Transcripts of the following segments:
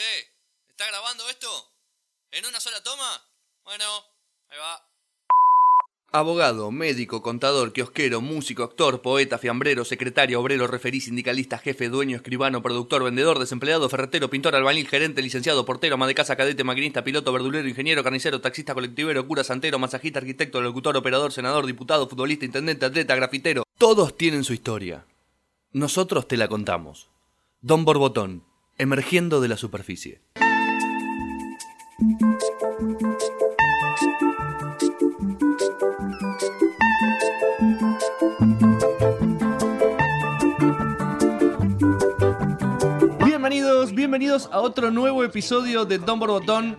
Che, ¿está grabando esto? ¿En una sola toma? Bueno, ahí va. Abogado, médico, contador, kiosquero, músico, actor, poeta, fiambrero, secretario, obrero, referí, sindicalista, jefe, dueño, escribano, productor, vendedor, desempleado, ferretero, pintor, albañil, gerente, licenciado, portero, ama de casa, cadete, maquinista, piloto, verdulero, ingeniero, carnicero, taxista, colectivero, cura, santero, masajista, arquitecto, locutor, operador, senador, diputado, futbolista, intendente, atleta, grafitero. Todos tienen su historia. Nosotros te la contamos. Don Borbotón, emergiendo de la superficie. Bienvenidos a otro nuevo episodio de Don Borbotón.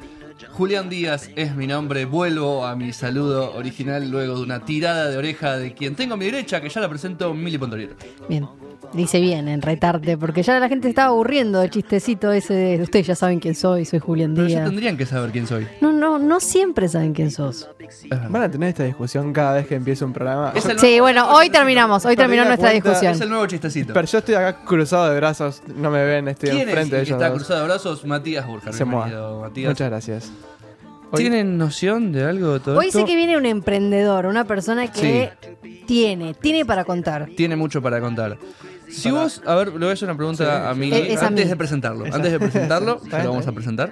Julián Díaz es mi nombre, vuelvo a mi saludo original luego de una tirada de oreja de quien tengo a mi derecha, que ya la presento, Mili Pondorier. Bien, dice bien en retarte, porque ya la gente estaba aburriendo el chistecito ese de ustedes ya saben quién soy, soy Julián Díaz. Pero ya tendrían que saber quién soy. No siempre saben quién sos. Van a tener esta discusión cada vez que empiece un programa. Sí, bueno, hoy terminó nuestra discusión. Es el nuevo chistecito. Pero yo estoy acá cruzado de brazos, no me ven, estoy enfrente de ellos. ¿Quién está cruzado de brazos? Matías Burjar. Se mueva. Muchas gracias. ¿Tienen noción de algo de todo esto? Hoy sé que viene un emprendedor, una persona que tiene para contar. Tiene mucho para contar. Si vos, a ver, le voy a hacer una pregunta a Mili antes de presentarlo. Antes de presentarlo, que lo vamos a presentar.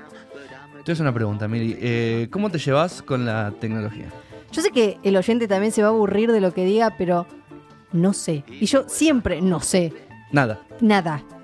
Te voy a hacer una pregunta, Mili. ¿Cómo te llevas con la tecnología? Yo sé que el oyente también se va a aburrir de lo que diga, pero no sé. Y yo siempre no sé. Nada.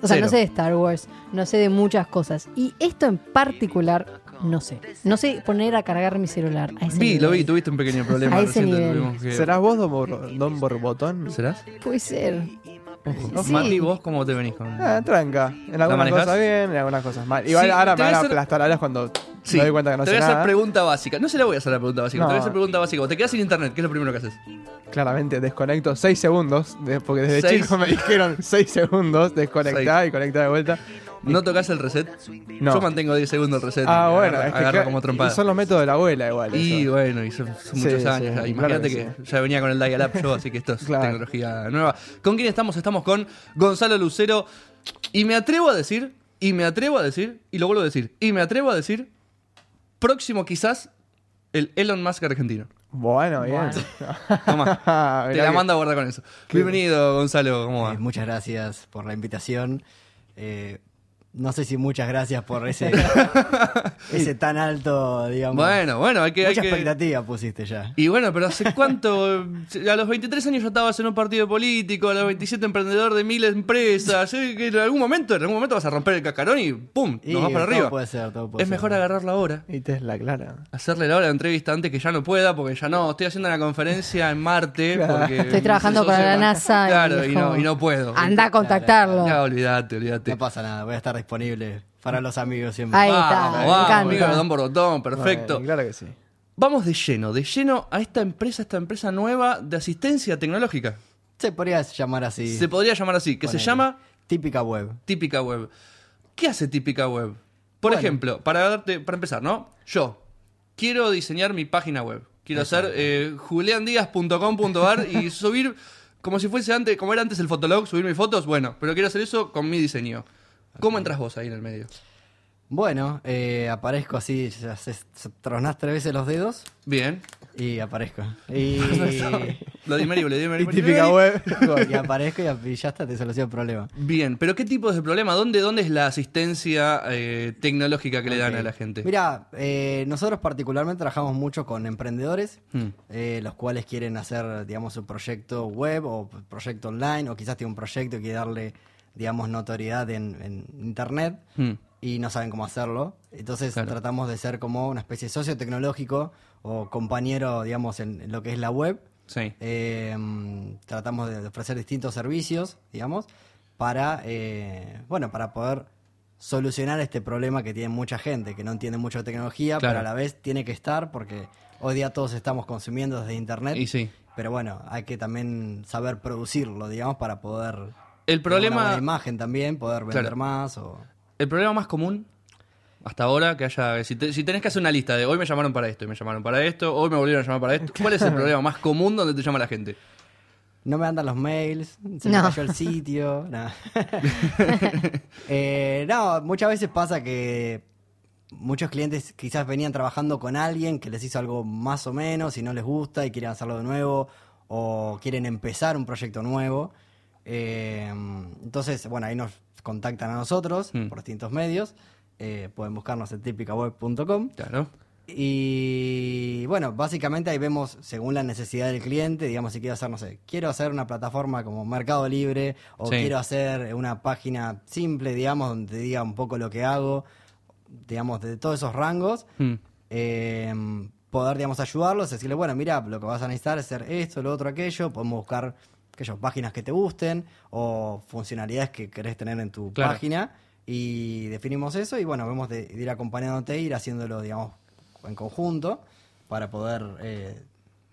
O sea, no sé de Star Wars, no sé de muchas cosas. Y esto en particular... No sé poner a cargar mi celular. Lo vi, tuviste un pequeño problema. Que... ¿Serás vos Don Borbotón? ¿Serás? Puede ser. Sí. Mati, ¿vos cómo te venís con...? Tranca. En algunas cosas bien, en algunas cosas mal. Igual ahora me van a aplastar alas cuando me doy cuenta que no sé nada. Te voy a hacer pregunta básica. No se la voy a hacer la pregunta básica. No. Te voy a hacer pregunta básica. Te quedás sin internet. ¿Qué es lo primero que haces? Claramente, desconecto 6 segundos. Porque desde chico me dijeron 6 segundos. Desconectá y conectá de vuelta. ¿No tocas el reset? No. Yo mantengo 10 segundos el reset. Ah, bueno. Agarro como trompada. Son los métodos de la abuela igual. Y eso. Bueno, y son muchos años. Sí, imagínate que ya venía con el dial-up yo, así que esto es tecnología nueva. ¿Con quién estamos? Estamos con Gonzalo Lucero. Y me atrevo a decir, próximo quizás, el Elon Musk argentino. Bueno, bien. Toma, te la mando a guardar con eso. Bienvenido, Gonzalo. ¿Cómo va? Muchas gracias por la invitación. No sé si muchas gracias por ese tan alto, digamos. Bueno, hay que expectativa pusiste ya. Y bueno, pero ¿hace cuánto? A los 23 años ya estabas en un partido político, a los 27 emprendedor de 1000 empresas. Que en algún momento vas a romper el cascarón y ¡pum! Nos vas para arriba. Todo puede ser. Es mejor agarrarla ahora. Y te es la clara. Hacerle la hora de entrevista antes que ya no pueda, porque ya no. Estoy haciendo una conferencia en Marte. Porque estoy trabajando para la NASA. Claro, y no puedo. Andá a contactarlo. Ya, olvídate. No pasa nada, voy a estar disponible para los amigos siempre. Ahí está, amigos de Don Borbotón, perfecto. Bueno, claro que sí. Vamos de lleno a esta empresa nueva de asistencia tecnológica. Se podría llamar así, que se llama Típica Web. ¿Qué hace Típica Web? Por ejemplo, para empezar, ¿no? Yo quiero diseñar mi página web. Quiero hacer juliandiaz.com.ar y subir como era antes el fotolog, subir mis fotos, pero quiero hacer eso con mi diseño. ¿Cómo entras vos ahí en el medio? Bueno, aparezco así, tronás 3 veces los dedos. Bien. Y aparezco. Y... lo di Mary. Típica web. Y aparezco y ya está, te soluciona el problema. Bien, pero ¿qué tipo de problema? ¿Dónde es la asistencia tecnológica que le dan a la gente? Mirá, nosotros particularmente trabajamos mucho con emprendedores, los cuales quieren hacer, digamos, un proyecto web o proyecto online, o quizás tiene un proyecto y quiere darle... digamos, notoriedad en internet y no saben cómo hacerlo. Entonces tratamos de ser como una especie de socio tecnológico o compañero, digamos, en lo que es la web. Sí. Tratamos de ofrecer distintos servicios, digamos, para poder solucionar este problema que tiene mucha gente, que no entiende mucho de tecnología, pero a la vez tiene que estar porque hoy día todos estamos consumiendo desde internet. Y sí. Pero bueno, hay que también saber producirlo, digamos, para poder... El problema... La imagen también, poder vender más o... El problema más común hasta ahora que haya... Si tenés que hacer una lista de hoy me llamaron para esto, hoy me volvieron a llamar para esto, ¿cuál es el problema más común donde te llama la gente? No me andan los mails, se me cayó el sitio. No, muchas veces pasa que muchos clientes quizás venían trabajando con alguien que les hizo algo más o menos y no les gusta y quieren hacerlo de nuevo o quieren empezar un proyecto nuevo. Entonces, bueno, ahí nos contactan a nosotros por distintos medios. Pueden buscarnos en tipicaweb.com. Claro. Y bueno, básicamente ahí vemos según la necesidad del cliente, digamos, si quiero hacer, no sé, quiero hacer una plataforma como Mercado Libre o quiero hacer una página simple, digamos, donde diga un poco lo que hago, digamos, de todos esos rangos, poder, digamos, ayudarlos, decirle, bueno, mira, lo que vas a necesitar es hacer esto, lo otro, aquello, podemos buscar aquellas páginas que te gusten o funcionalidades que querés tener en tu página y definimos eso y bueno, vemos de ir acompañándote, ir haciéndolo, digamos, en conjunto para poder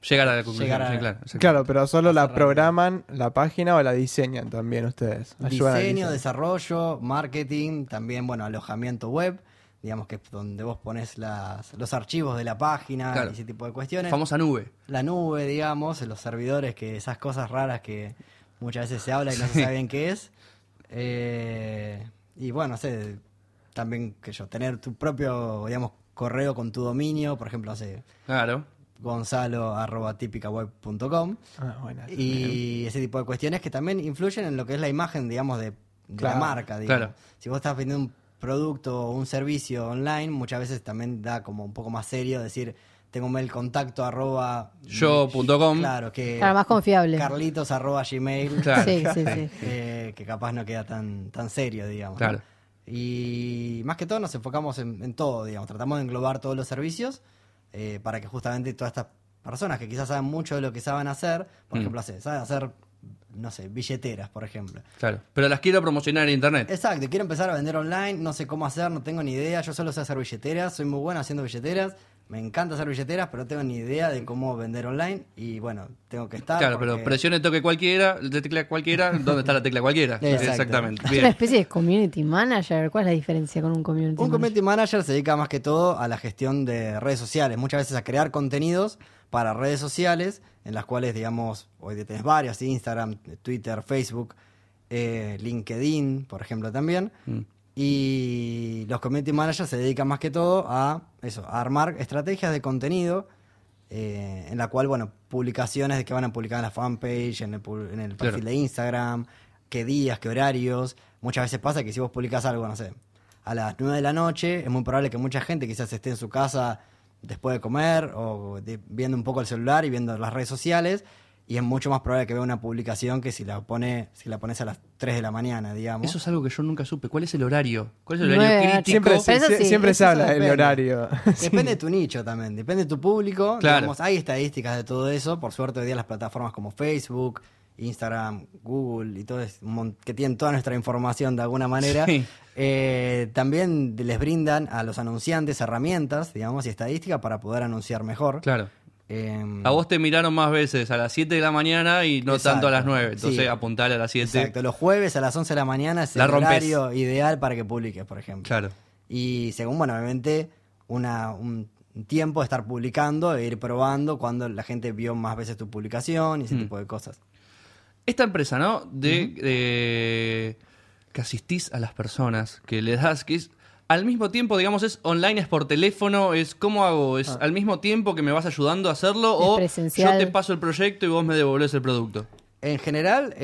llegar a la conclusión. Claro, pero solo la programan la página o la diseñan también ustedes. Diseño, desarrollo, marketing, también bueno, alojamiento web, digamos que es donde vos ponés los archivos de la página y ese tipo de cuestiones. La famosa nube. La nube, digamos, los servidores, que esas cosas raras que muchas veces se habla y no se sabe bien qué es. Y bueno, no sé, también que yo, tener tu propio, digamos, correo con tu dominio, por ejemplo, hace gonzalo@tipicaweb.com y ese tipo de cuestiones que también influyen en lo que es la imagen, digamos, de la marca. Digamos. Claro. Si vos estás vendiendo un producto o un servicio online, muchas veces también da como un poco más serio decir, tengo un mail contacto @yo.com. Claro, que más confiable. Carlitos@gmail. Claro. Sí. Que capaz no queda tan serio, digamos. Claro. ¿No? Y más que todo nos enfocamos en todo, digamos, tratamos de englobar todos los servicios para que justamente todas estas personas que quizás saben mucho de lo que saben hacer, por ejemplo, saben hacer, no sé, billeteras, por ejemplo. Claro, pero las quiero promocionar en internet. Exacto, quiero empezar a vender online, no sé cómo hacer, no tengo ni idea, yo solo sé hacer billeteras, soy muy bueno haciendo billeteras, me encanta hacer billeteras, pero no tengo ni idea de cómo vender online y bueno, tengo que estar. Claro, porque... pero presione toque cualquiera, tecla cualquiera, ¿dónde está la tecla cualquiera? Exacto. Exactamente. Es una especie de community manager, ¿cuál es la diferencia con un community manager? Un community manager se dedica más que todo a la gestión de redes sociales, muchas veces a crear contenidos para redes sociales, en las cuales, digamos, hoy tenés varios, Instagram, Twitter, Facebook, LinkedIn, por ejemplo, también. Y los community managers se dedican más que todo a eso, a armar estrategias de contenido, en la cual, bueno, publicaciones que van a publicar en la fanpage, en el perfil de Instagram, qué días, qué horarios. Muchas veces pasa que si vos publicás algo, no sé, a las 9 de la noche, es muy probable que mucha gente quizás esté en su casa después de comer o viendo un poco el celular y viendo las redes sociales, y es mucho más probable que vea una publicación que si la pones a las 3 de la mañana, digamos. Eso es algo que yo nunca supe. ¿Cuál es el horario? ¿Cuál es el horario crítico? Siempre se habla del horario. Depende de tu nicho también, depende de tu público. Claro. Digamos, hay estadísticas de todo eso. Por suerte hoy día las plataformas como Facebook, Instagram, Google y todo eso, que tienen toda nuestra información de alguna manera, también les brindan a los anunciantes herramientas, digamos, y estadísticas para poder anunciar mejor. Claro. A vos te miraron más veces a las 7 de la mañana y no tanto a las 9, entonces apuntale a las 7. Exacto, los jueves a las 11 de la mañana es el horario ideal para que publiques, por ejemplo. Claro. Y según, bueno, obviamente un tiempo de estar publicando e ir probando cuando la gente vio más veces tu publicación y ese tipo de cosas. Esta empresa, ¿no? De que asistís a las personas, que les das, que es al mismo tiempo, digamos, es online, es por teléfono, es ¿cómo hago? ¿Es al mismo tiempo que me vas ayudando a hacerlo o presencial? Yo te paso el proyecto y vos me devolvés el producto? En general,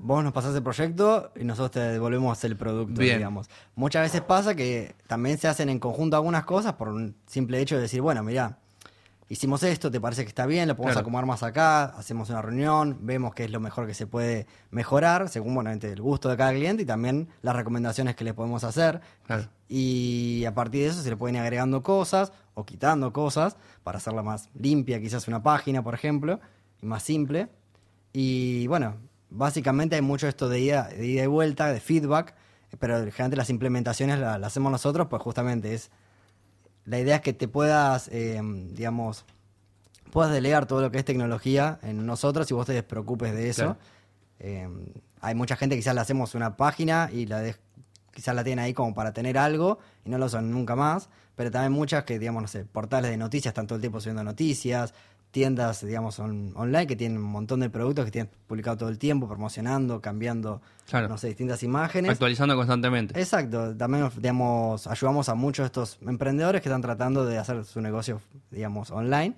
vos nos pasás el proyecto y nosotros te devolvemos el producto, digamos. Muchas veces pasa que también se hacen en conjunto algunas cosas por un simple hecho de decir, bueno, mirá, hicimos esto, ¿te parece que está bien? Lo podemos acomodar más acá, hacemos una reunión, vemos qué es lo mejor que se puede mejorar, según bueno, el gusto de cada cliente y también las recomendaciones que le podemos hacer. Claro. Y a partir de eso se le pueden ir agregando cosas o quitando cosas para hacerla más limpia, quizás una página, por ejemplo, y más simple. Y bueno, básicamente hay mucho esto de ida y vuelta, de feedback, pero generalmente las implementaciones las hacemos nosotros, pues justamente es... La idea es que te puedas, digamos, puedas delegar todo lo que es tecnología en nosotros y vos te despreocupes de eso. Claro. Hay mucha gente que quizás le hacemos una página y quizás la tienen ahí como para tener algo y no lo usan nunca más. Pero también muchas que, digamos, no sé, portales de noticias están todo el tiempo subiendo noticias, tiendas, digamos, online que tienen un montón de productos que tienen publicado todo el tiempo, promocionando, cambiando, claro, no sé, distintas imágenes. Actualizando constantemente. Exacto. También, digamos, ayudamos a muchos de estos emprendedores que están tratando de hacer su negocio, digamos, online,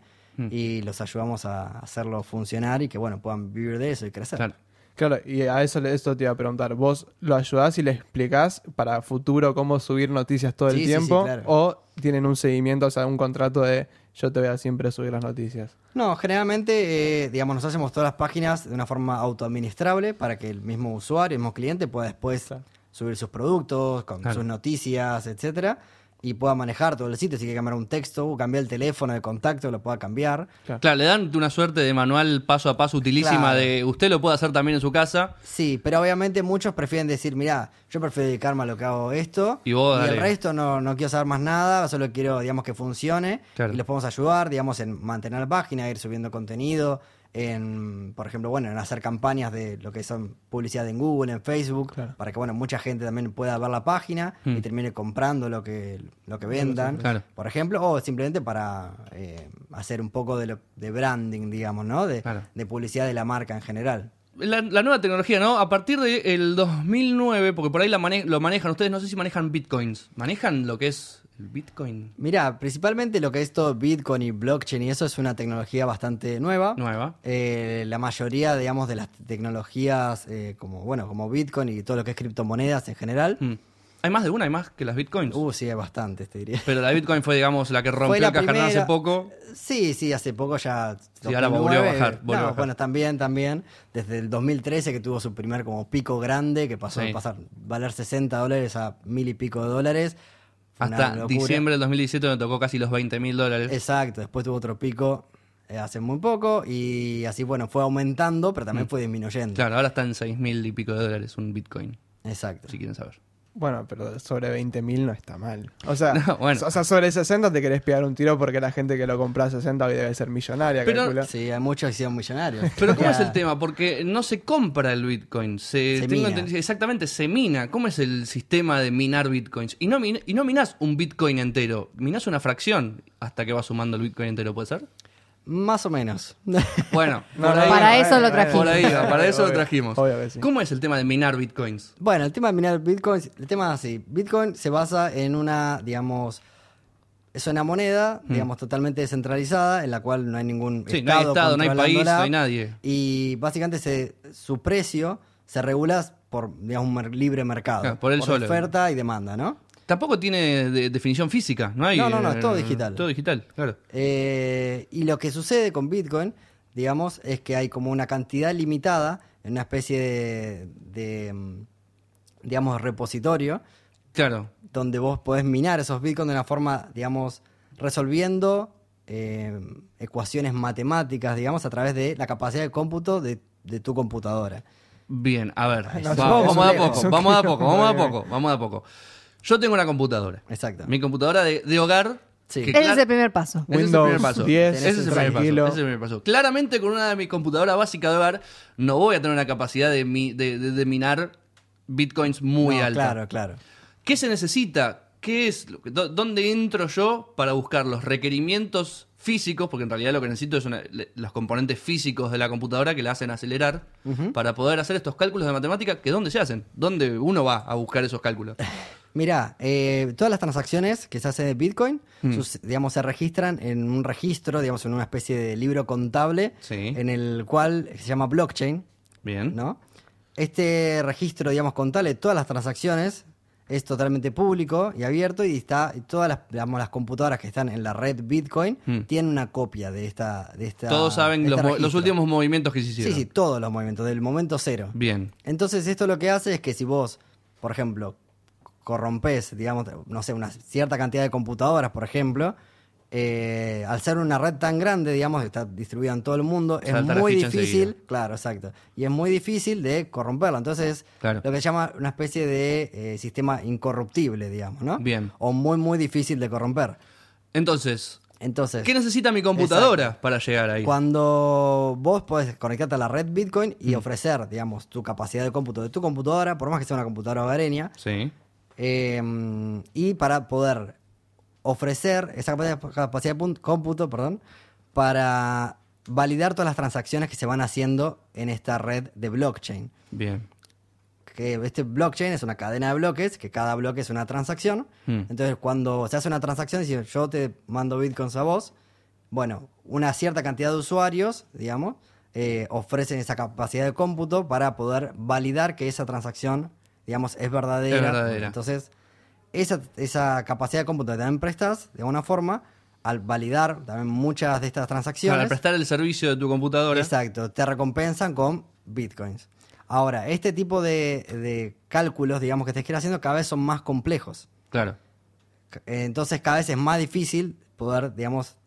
y los ayudamos a hacerlo funcionar y que, bueno, puedan vivir de eso y crecer. Claro. Claro, y a eso te iba a preguntar. ¿Vos lo ayudás y le explicás para futuro cómo subir noticias todo el tiempo? Sí, claro. ¿O tienen un seguimiento, o sea, un contrato de yo te voy a siempre subir las noticias? No, generalmente, digamos, nos hacemos todas las páginas de una forma autoadministrable para que el mismo usuario, el mismo cliente pueda después subir sus productos, con sus noticias, etcétera, y pueda manejar todo el sitio. Si quiere cambiar un texto o cambiar el teléfono de contacto, lo pueda cambiar. Claro, le dan una suerte de manual paso a paso utilísima de usted lo puede hacer también en su casa. Sí, pero obviamente muchos prefieren decir, mirá, yo prefiero dedicarme a lo que hago esto y el resto no quiero saber más nada, solo quiero, digamos, que funcione. Claro. Y les podemos ayudar, digamos, en mantener la página, ir subiendo contenido, en, por ejemplo, bueno, en hacer campañas de lo que son publicidad en Google, en Facebook, para que, bueno, mucha gente también pueda ver la página y termine comprando lo que vendan, por ejemplo, o simplemente para hacer un poco de branding, digamos, ¿no? De publicidad de la marca en general. La nueva tecnología, ¿no? A partir del 2009, porque por ahí lo manejan ustedes, no sé si manejan bitcoins, manejan lo que es el Bitcoin. Mirá, principalmente lo que es todo Bitcoin y blockchain y eso es una tecnología bastante nueva. La mayoría, digamos, de las tecnologías como Bitcoin y todo lo que es criptomonedas en general. ¿Hay más de una? ¿Hay más que las Bitcoins? Sí, hay bastantes, te diría. Pero la Bitcoin fue, digamos, la que rompió la caja hace poco. Sí, hace poco ya. Sí, ahora volvió a bajar. Bueno, también. Desde el 2013 que tuvo su primer como pico grande, que pasó de valer $60 a 1,000 y pico de dólares. Hasta diciembre del 2017 donde tocó casi los $20,000. Exacto, después tuvo otro pico hace muy poco y así, bueno, fue aumentando, pero también fue disminuyendo. Claro, ahora está en $6,000 y pico de dólares un Bitcoin. Exacto. Si quieren saber. Bueno, pero sobre 20.000 no está mal. O sea, sobre 60 te querés pegar un tiro porque la gente que lo compró a 60 hoy debe ser millonaria, calcula. Sí, hay muchos que son millonarios. Pero ¿cómo es el tema? Porque no se compra el Bitcoin. Exactamente, se mina. ¿Cómo es el sistema de minar Bitcoins? Y no minás un Bitcoin entero, minás una fracción hasta que vas sumando el Bitcoin entero, ¿puede ser? Más o menos. Bueno, para eso lo trajimos. Obvio, sí. ¿Cómo es el tema de minar bitcoins? Bueno, el tema de minar bitcoins, Bitcoin se basa en una, digamos, es una moneda, digamos, totalmente descentralizada, en la cual no hay ningún estado, no hay país, no hay nadie. Y básicamente su precio se regula por, digamos, un libre mercado, por oferta y demanda, ¿no? Tampoco tiene definición física, ¿no? No, es todo digital. Todo digital, claro. Y lo que sucede con Bitcoin, digamos, es que hay como una cantidad limitada en una especie de digamos, repositorio. Claro. Donde vos podés minar esos Bitcoin de una forma, digamos, resolviendo ecuaciones matemáticas, digamos, a través de la capacidad de cómputo de tu computadora. Bien, a ver. Vamos a poco. Yo tengo una computadora. Exacto. Mi computadora de hogar. Sí. Es el primer paso. Windows 10. Ese es el primer paso. Claramente con una de mis computadoras básicas de hogar no voy a tener una capacidad de minar bitcoins muy alta. Claro. ¿Qué se necesita? ¿Qué es? ¿Dónde entro yo para buscar los requerimientos físicos? Porque en realidad lo que necesito son los componentes físicos de la computadora que la hacen acelerar para poder hacer estos cálculos de matemática que ¿dónde se hacen? ¿Dónde uno va a buscar esos cálculos? Mirá, todas las transacciones que se hacen de Bitcoin, digamos, se registran en un registro, digamos, en una especie de libro contable, en el cual se llama blockchain. Bien. ¿No? Este registro, digamos, contable de todas las transacciones es totalmente público y abierto y todas las computadoras que están en la red Bitcoin tienen una copia de esta. Todos saben los últimos movimientos que se hicieron. Sí, todos los movimientos, del momento cero. Bien. Entonces, esto lo que hace es que si vos, por ejemplo, corrompes, digamos, no sé, una cierta cantidad de computadoras, por ejemplo, al ser una red tan grande, digamos, que está distribuida en todo el mundo, salta es muy difícil, y es muy difícil de corromperla. Entonces, lo que se llama una especie de sistema incorruptible, digamos, ¿no? Bien. O muy, muy difícil de corromper. Entonces, ¿qué necesita mi computadora para llegar ahí? Cuando vos podés conectarte a la red Bitcoin y ofrecer, digamos, tu capacidad de cómputo de tu computadora, por más que sea una computadora hogareña, y para poder ofrecer esa capacidad de cómputo, para validar todas las transacciones que se van haciendo en esta red de blockchain. Bien. Que este blockchain es una cadena de bloques, que cada bloque es una transacción. Entonces, cuando se hace una transacción, si yo te mando bitcoins a vos, bueno, una cierta cantidad de usuarios, digamos, ofrecen esa capacidad de cómputo para poder validar que esa transacción, digamos, es verdadera. Es verdadera. Entonces, esa capacidad de cómputo que también prestás, de alguna forma, al validar también muchas de estas transacciones... Para prestar el servicio de tu computadora. Exacto, te recompensan con bitcoins. Ahora, este tipo de cálculos, digamos, que te estoy haciendo, cada vez son más complejos. Claro. Entonces, cada vez es más difícil poder, digamos,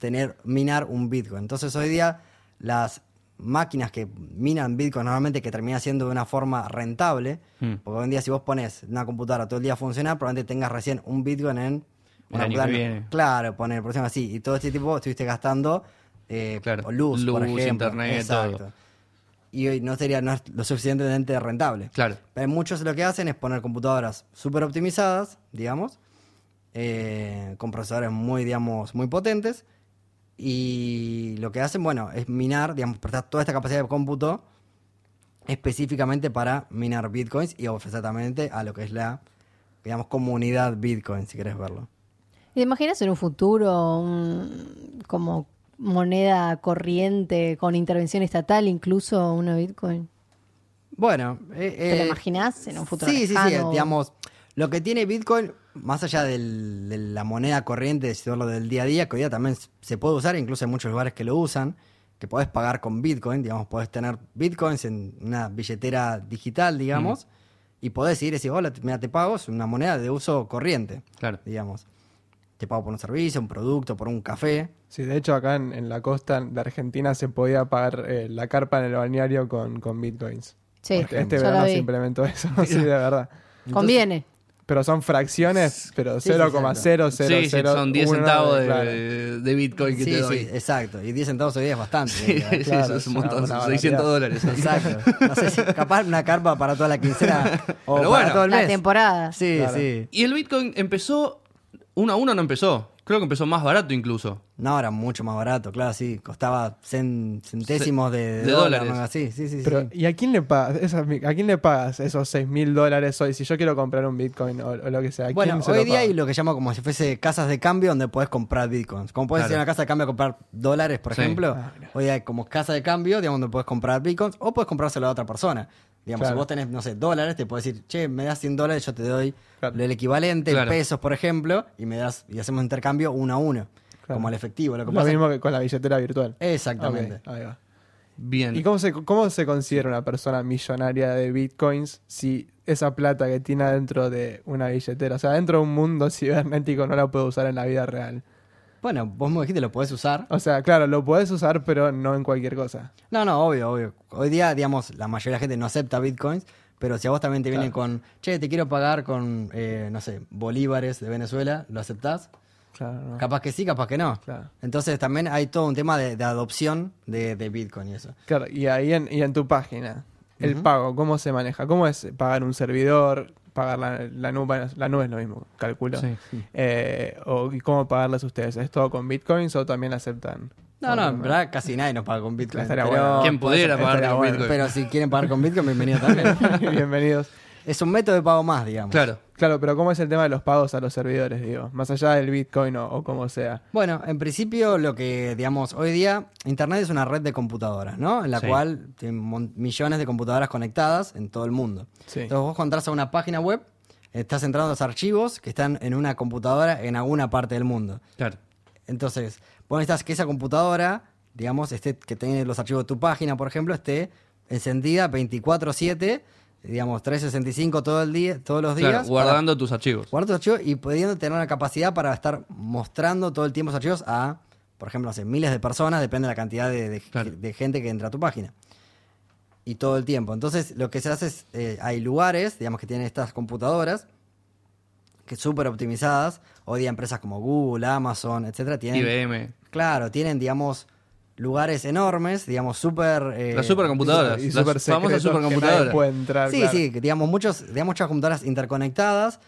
minar un Bitcoin. Entonces, hoy día, las máquinas que minan Bitcoin, normalmente que termina siendo de una forma rentable, porque hoy en día, si vos pones una computadora todo el día a funcionar, probablemente tengas recién un Bitcoin en una computadora. Claro, poner el próximo así. Y todo este tipo estuviste gastando luz, por ejemplo. Internet, exacto. Todo. Y hoy no es lo suficientemente rentable. Claro. Pero muchos lo que hacen es poner computadoras súper optimizadas, digamos, con procesadores muy, digamos, muy potentes. Y lo que hacen, bueno, es minar, digamos, prestar toda esta capacidad de cómputo específicamente para minar bitcoins y ofrecer también a lo que es la, digamos, comunidad bitcoin, si querés verlo. ¿Y te imaginas en un futuro como moneda corriente con intervención estatal, incluso una Bitcoin? Bueno, ¿te lo imaginás en un futuro lejano? Sí, digamos, lo que tiene Bitcoin, más allá de la moneda corriente, si verlo del día a día, que hoy día también se puede usar, incluso hay muchos lugares que lo usan, que podés pagar con Bitcoin, digamos, podés tener Bitcoins en una billetera digital, digamos, y podés ir y decir, hola, mira, te pago, es una moneda de uso corriente, claro, digamos. Te pago por un servicio, un producto, por un café. Sí, de hecho acá en la costa de Argentina se podía pagar la carpa en el balneario con bitcoins. Sí, este verano se implementó eso, sí, de verdad. Entonces, conviene. Pero son fracciones, pero 0,000. Sí, son 10 centavos de bitcoin que te doy. Sí, exacto. Y 10 centavos hoy día es bastante. Sí, claro, eso es un montón, son $600. Exacto. No sé si capaz una carpa para toda la quincena o pero para todo el mes. La temporada. Sí, claro. Sí. Y el bitcoin empezó... 1 a 1 no empezó. Creo que empezó más barato incluso. No, era mucho más barato, claro, sí. Costaba centésimos de dólares. Así. Sí. Pero, ¿y a quién le pagas? Esos $6,000 hoy? Si yo quiero comprar un bitcoin o lo que sea. ¿A quién se lo paga? Hoy día hay lo que llamo como si fuese casas de cambio donde podés comprar bitcoins. Como podés ir a una casa de cambio a comprar dólares, por ejemplo. Hoy día hay como casa de cambio, digamos, donde podés comprar bitcoins o podés comprárselo a otra persona. Digamos, si vos tenés, no sé, dólares, te podés decir, che, me das $100, yo te doy el equivalente en pesos, por ejemplo, y hacemos intercambio 1 a 1, como el efectivo. Lo pasa mismo que con la billetera virtual. Exactamente. Okay, ahí va. Bien. ¿Y cómo se considera una persona millonaria de bitcoins si esa plata que tiene adentro de una billetera, o sea, dentro de un mundo cibernético, no la puede usar en la vida real? Bueno, vos me dijiste, lo podés usar. O sea, claro, lo podés usar, pero no en cualquier cosa. No, obvio. Hoy día, digamos, la mayoría de la gente no acepta bitcoins, pero si a vos también te vienen con, che, te quiero pagar con, no sé, bolívares de Venezuela, ¿lo aceptás? Claro. No. Capaz que sí, capaz que no. Claro. Entonces también hay todo un tema de adopción de bitcoin y eso. Claro, y ahí en tu página, el pago, ¿cómo se maneja? ¿Cómo es pagar un servidor? Pagar la nube, la nube es lo mismo, calculo. Sí. ¿Y cómo pagarles ustedes? ¿Es todo con bitcoins o también aceptan? No, en verdad casi nadie nos paga con bitcoin. ¿Quién pudiera pagar con bitcoin? Pero si quieren pagar con bitcoin, bienvenidos también. Bienvenidos. Es un método de pago más, digamos. Claro, pero ¿cómo es el tema de los pagos a los servidores, digo? Más allá del bitcoin o como sea. Bueno, en principio lo que, digamos, hoy día internet es una red de computadoras, ¿no? En la cual tienen millones de computadoras conectadas en todo el mundo. Sí. Entonces vos entras a una página web, estás entrando a los archivos que están en una computadora en alguna parte del mundo. Claro. Entonces, vos necesitas que esa computadora, digamos, que tiene los archivos de tu página, por ejemplo, esté encendida 24/7... digamos, 365 todo el día, todos los días. Claro, guardando tus archivos. Guardando tus archivos y pudiendo tener la capacidad para estar mostrando todo el tiempo los archivos a, por ejemplo, no sé, miles de personas, depende de la cantidad de gente que entra a tu página. Y todo el tiempo. Entonces, lo que se hace es, hay lugares, digamos, que tienen estas computadoras, que súper optimizadas. Hoy día empresas como Google, Amazon, etcétera, tienen... IBM. Claro, tienen, digamos... lugares enormes, digamos, súper... las supercomputadoras. Y super las famosas supercomputadoras. Que nadie puede entrar, digamos, muchas computadoras interconectadas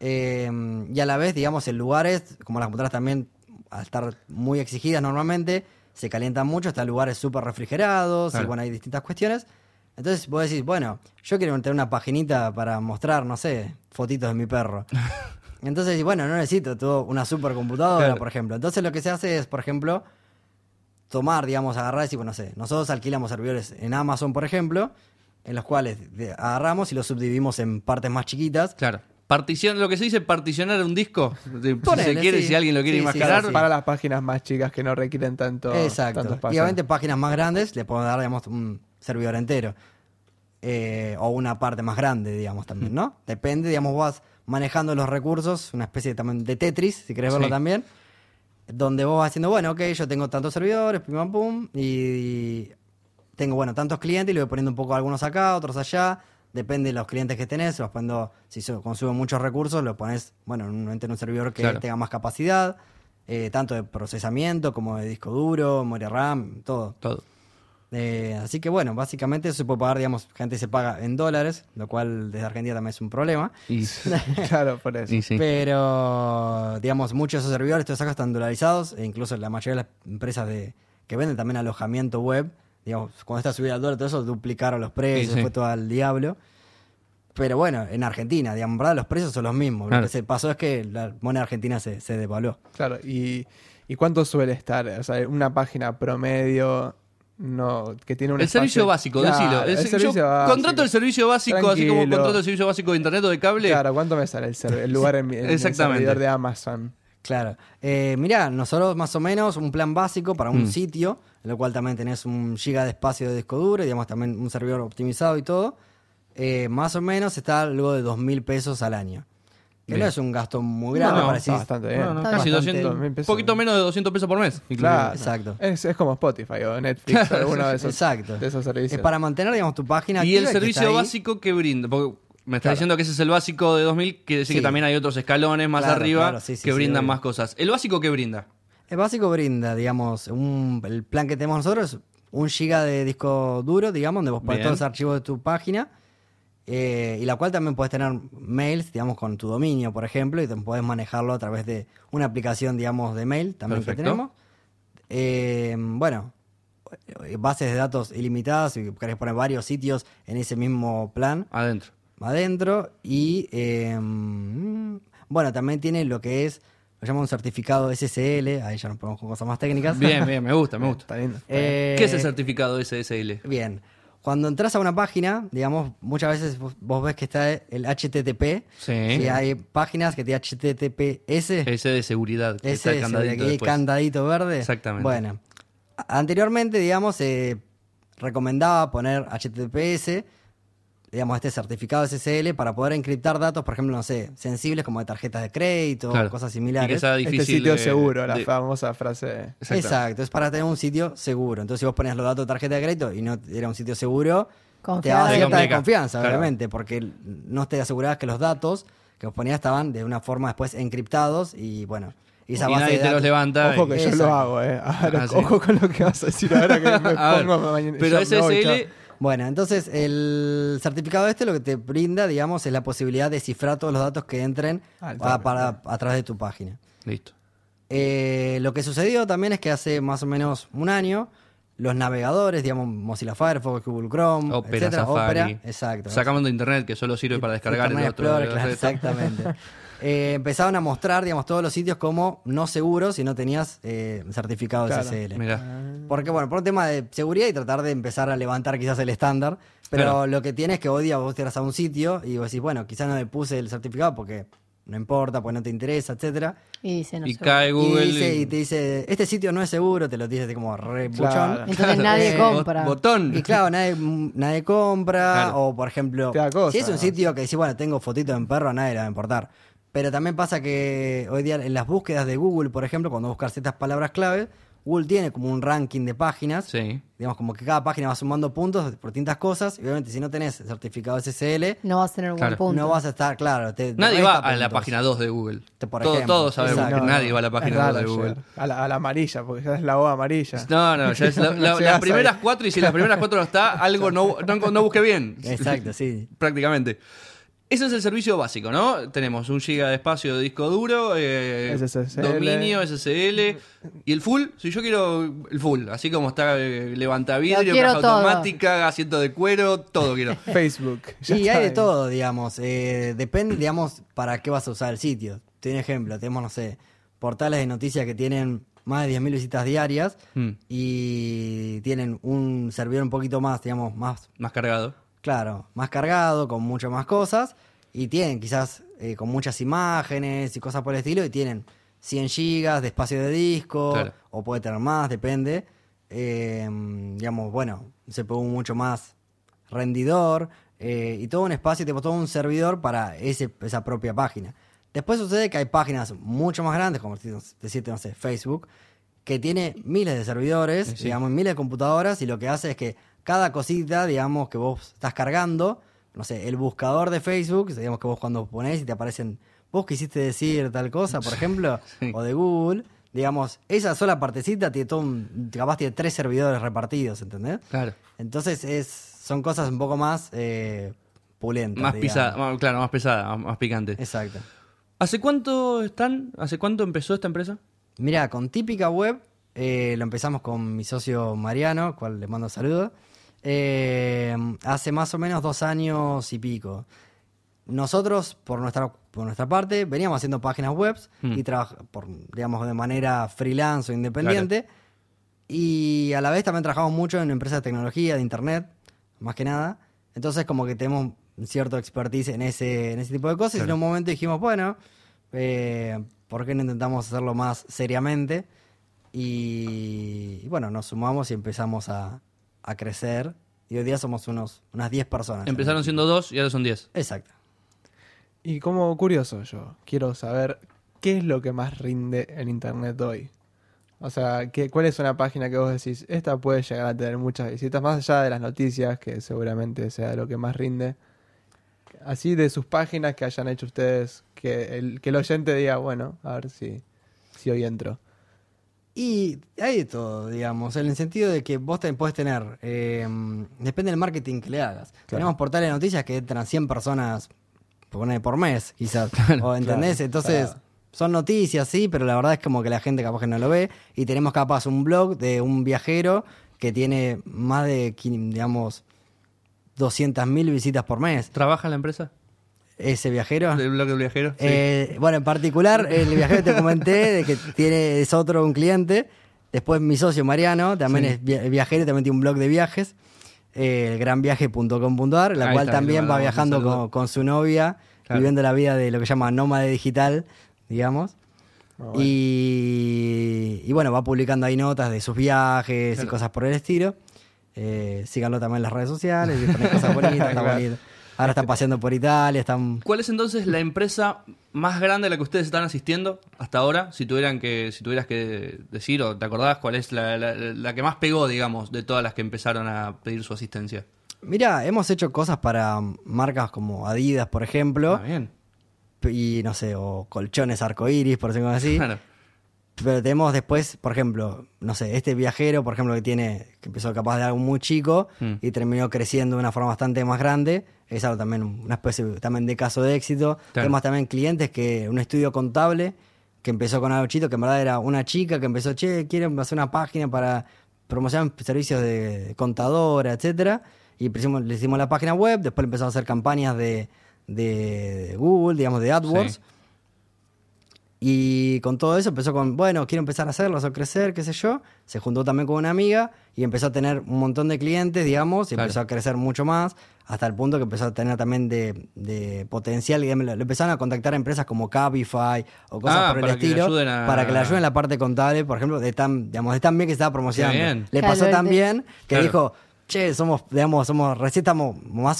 y a la vez, digamos, en lugares, como las computadoras también, al estar muy exigidas normalmente, se calientan mucho, están lugares súper refrigerados, claro. Y bueno, hay distintas cuestiones. Entonces vos decís, bueno, yo quiero tener una paginita para mostrar, no sé, fotitos de mi perro. Entonces, bueno, no necesito todo una supercomputadora, claro. Por ejemplo. Entonces lo que se hace es, por ejemplo, tomar, digamos, agarrar y decir, bueno, no sé, nosotros alquilamos servidores en Amazon, por ejemplo, en los cuales agarramos y los subdividimos en partes más chiquitas. Claro. Partición, lo que se dice, particionar un disco, ponele, si se quiere, sí. Si alguien lo quiere imaginar. Sí. Para las páginas más chicas que no requieren tanto. Exacto. Tanto espacio. Y obviamente páginas más grandes le podemos dar, digamos, un servidor entero. O una parte más grande, digamos, también, ¿no? Depende, digamos, vas manejando los recursos, una especie de Tetris, si querés verlo también, donde vos vas haciendo, bueno, ok, yo tengo tantos servidores, pim pam pum, y tengo, bueno, tantos clientes y le voy poniendo un poco algunos acá, otros allá. Depende de los clientes que tenés, los pongo, si consumen muchos recursos, los pones, bueno, en un servidor que tenga más capacidad, tanto de procesamiento como de disco duro, memoria RAM, todo. Así que bueno, básicamente eso se puede pagar, digamos, gente se paga en dólares, lo cual desde Argentina también es un problema. Y, claro, por eso. Y sí. Pero, digamos, muchos de esos servidores, todos acá están dolarizados, e incluso la mayoría de las empresas que venden también alojamiento web, digamos, cuando está subida al dólar, todo eso duplicaron los precios, fue todo al diablo. Pero bueno, en Argentina, digamos, ¿verdad? Los precios son los mismos. Claro. Lo que se pasó es que la moneda argentina se devaluó. Claro, ¿y cuánto suele estar? O sea, una página promedio, no, que tiene un el espacio... servicio básico, claro, decilo. El servicio básico. Contrato el servicio básico, tranquilo. Así como contrato el servicio básico de internet o de cable. Claro, ¿cuánto me sale el lugar en el servidor de Amazon? Claro. Mirá, nosotros más o menos un plan básico para un sitio, en lo cual también tenés 1 giga de espacio de disco duro, y digamos también un servidor optimizado y todo, más o menos está algo de 2.000 pesos al año. Que no es un gasto muy grande, está bastante bien. No, casi bastante, 200, un poquito menos de 200 pesos por mes. Claro, exacto. Es como Spotify o Netflix, claro, o alguno de esos servicios. Es para mantener, digamos, tu página. Y el servicio básico que brinda, porque me estás diciendo que ese es el básico de 2.000, que decir que también hay otros escalones más arriba que brindan más cosas. ¿El básico qué brinda? El básico brinda, digamos, el plan que tenemos nosotros es 1 giga de disco duro, digamos, donde vos pones todos los archivos de tu página, y la cual también podés tener mails, digamos, con tu dominio, por ejemplo, y podés manejarlo a través de una aplicación, digamos, de mail también. Perfecto. Que tenemos. Bueno, bases de datos ilimitadas, si querés poner varios sitios en ese mismo plan. Adentro y bueno, también tiene lo que es, lo llaman un certificado SSL, ahí ya nos ponemos con cosas más técnicas. Bien, me gusta. Está lindo. ¿Qué es el certificado SSL? Bien, cuando entras a una página, digamos, muchas veces vos ves que está el HTTP, sí, hay páginas que tiene HTTPS. Ese de seguridad, que está el candadito, el candadito verde. Exactamente. Bueno, anteriormente, digamos, se recomendaba poner HTTPS, digamos, este certificado SSL para poder encriptar datos, por ejemplo, no sé, sensibles como de tarjetas de crédito, cosas similares. Y que sea difícil sitio seguro, la famosa frase. Exacto, es para tener un sitio seguro. Entonces, si vos ponías los datos de tarjeta de crédito y no era un sitio seguro, te daba cierta desconfianza, obviamente, porque no te asegurabas que los datos que vos ponías estaban de una forma después encriptados y bueno... Esa y base nadie de te datos. Los levanta. Ojo que yo lo hago, Ahora, ojo con lo que vas a decir ahora que me pongo mañana. Pero SSL... Bueno, entonces el certificado lo que te brinda, digamos, es la posibilidad de cifrar todos los datos que entren a través de tu página. Listo. Lo que sucedió también es que hace más o menos 1 año, los navegadores, digamos, Mozilla Firefox, Google Chrome, Opera, exacto. Sacamos de internet que solo sirve para descargar el otro. Claro, exactamente. Empezaron a mostrar, digamos, todos los sitios como no seguros si no tenías certificado SSL. Mirá. Porque, bueno, por un tema de seguridad y tratar de empezar a levantar quizás el estándar. Pero lo que tienes es que hoy día vos te vas a un sitio y vos decís, bueno, quizás no le puse el certificado porque no importa, porque no te interesa, etcétera. Y dice, no, y cae Google. Y te dice, este sitio no es seguro, te lo dice así como re buchón. Claro. Entonces nadie compra. Botón. Y claro, nadie compra. Claro. O, por ejemplo, si es un sitio que decís, bueno, tengo fotito de un perro, a nadie le va a importar. Pero también pasa que hoy día en las búsquedas de Google, por ejemplo, cuando buscas ciertas palabras clave, Google tiene como un ranking de páginas. Sí. Digamos, como que cada página va sumando puntos por distintas cosas. Y obviamente, si no tenés certificado SSL, no vas a tener algún punto. No vas a estar, nadie va a la página 2 de Google. Todos sabemos que nadie va a la página 2 de Google. A la amarilla, porque ya es la O amarilla. No, ya es las primeras 4. Y si las primeras 4 no está, algo no busqué bien. Exacto, sí. Prácticamente. Ese es el servicio básico, ¿no? Tenemos 1 GB de espacio de disco duro, SSL, dominio, SSL. Y el full, si yo quiero el full, así como está, levantavidrio, caja automática, asiento de cuero, todo quiero. Facebook. Y hay de todo, digamos. Depende, digamos, para qué vas a usar el sitio. Tiene ejemplo, tenemos, no sé, portales de noticias que tienen más de 10.000 visitas diarias y tienen un servidor un poquito más, digamos, más cargado. Claro, más cargado, con muchas más cosas, y tienen quizás con muchas imágenes y cosas por el estilo, y tienen 100 gigas de espacio de disco, claro, o puede tener más, depende. Digamos, bueno, se pone mucho más rendidor, y todo un espacio, tipo, todo un servidor para esa propia página. Después sucede que hay páginas mucho más grandes, como decirte, no sé, Facebook, que tiene miles de servidores, sí, digamos, miles de computadoras, y lo que hace es que cada cosita, digamos, que vos estás cargando, no sé, el buscador de Facebook, digamos que vos cuando ponés y te aparecen, vos quisiste decir tal cosa, por ejemplo, sí, o de Google, digamos, esa sola partecita tiene todo capaz tiene 3 servidores repartidos, ¿entendés? Claro. Entonces son cosas un poco más pulentas. Más pisada, claro, más pesada, más picante. Exacto. ¿Hace cuánto empezó esta empresa? Mirá, con Típica Web lo empezamos con mi socio Mariano, cual le mando saludos. Hace más o menos 2 años y pico. Nosotros, por nuestra parte, veníamos haciendo páginas web y digamos, de manera freelance o independiente. Claro. Y a la vez también trabajamos mucho en empresas de tecnología, de internet, más que nada. Entonces, como que tenemos cierto expertise en ese tipo de cosas. Claro. Y en un momento dijimos, bueno, ¿por qué no intentamos hacerlo más seriamente? Y bueno, nos sumamos y empezamos a crecer. Y hoy día somos unas 10 personas. Empezaron siendo 2 y ahora son 10. Exacto. Y como curioso, yo quiero saber qué es lo que más rinde en internet hoy. O sea, ¿cuál es una página que vos decís, esta puede llegar a tener muchas visitas, más allá de las noticias, que seguramente sea lo que más rinde? Así de sus páginas que hayan hecho ustedes, que el oyente diga, bueno, a ver si hoy entro. Y hay de todo, digamos, en el sentido de que vos podés tener, depende del marketing que le hagas. Claro. Tenemos portales de noticias que entran 100 personas por mes, quizás, claro, o ¿entendés? Claro, entonces, claro, son noticias, sí, pero la verdad es como que la gente capaz que no lo ve. Y tenemos capaz un blog de un viajero que tiene más de, digamos, 200.000 visitas por mes. ¿Trabaja en la empresa? ¿Ese viajero? ¿El blog del viajero? Sí. Bueno, en particular, el viajero te comenté de que es otro, un cliente. Después mi socio Mariano, también sí, es viajero, también tiene un blog de viajes, elgranviaje.com.ar, la cual también va viajando con su novia, claro, viviendo la vida de lo que llama nómade digital, digamos. Oh, bueno. Y bueno, va publicando ahí notas de sus viajes, claro, y cosas por el estilo. Síganlo también en las redes sociales, y ponen cosas bonitas, está bonito. Ahora están paseando por Italia, ¿Cuál es entonces la empresa más grande a la que ustedes están asistiendo hasta ahora? Si tuvieras que decir, o te acordás, ¿cuál es la que más pegó, digamos, de todas las que empezaron a pedir su asistencia? Mirá, hemos hecho cosas para marcas como Adidas, por ejemplo. Ah, bien. Y, no sé, o Colchones Arcoiris, por decirlo así. Claro. Pero tenemos después, por ejemplo, no sé, este viajero, por ejemplo, que empezó capaz de algo muy chico y terminó creciendo de una forma bastante más grande. Es algo también, una especie también de caso de éxito. Claro. Tenemos también clientes que, un estudio contable, que empezó con algo chito, que en verdad era una chica que empezó, quieren hacer una página para promocionar servicios de contadora, etcétera. Y le hicimos la página web, después empezó a hacer campañas de Google, digamos, de AdWords. Sí. Y con todo eso empezó con, bueno, quiero empezar a hacerlo, hacer crecer, qué sé yo. Se juntó también con una amiga y empezó a tener un montón de clientes, digamos, y claro, empezó a crecer mucho más, hasta el punto que empezó a tener también de potencial. Y le empezaron a contactar a empresas como Cabify o cosas por el estilo, para que le ayuden en la parte contable, por ejemplo, de tan bien que estaba promocionando. Bien. Le pasó tan bien que dijo, recién estamos más o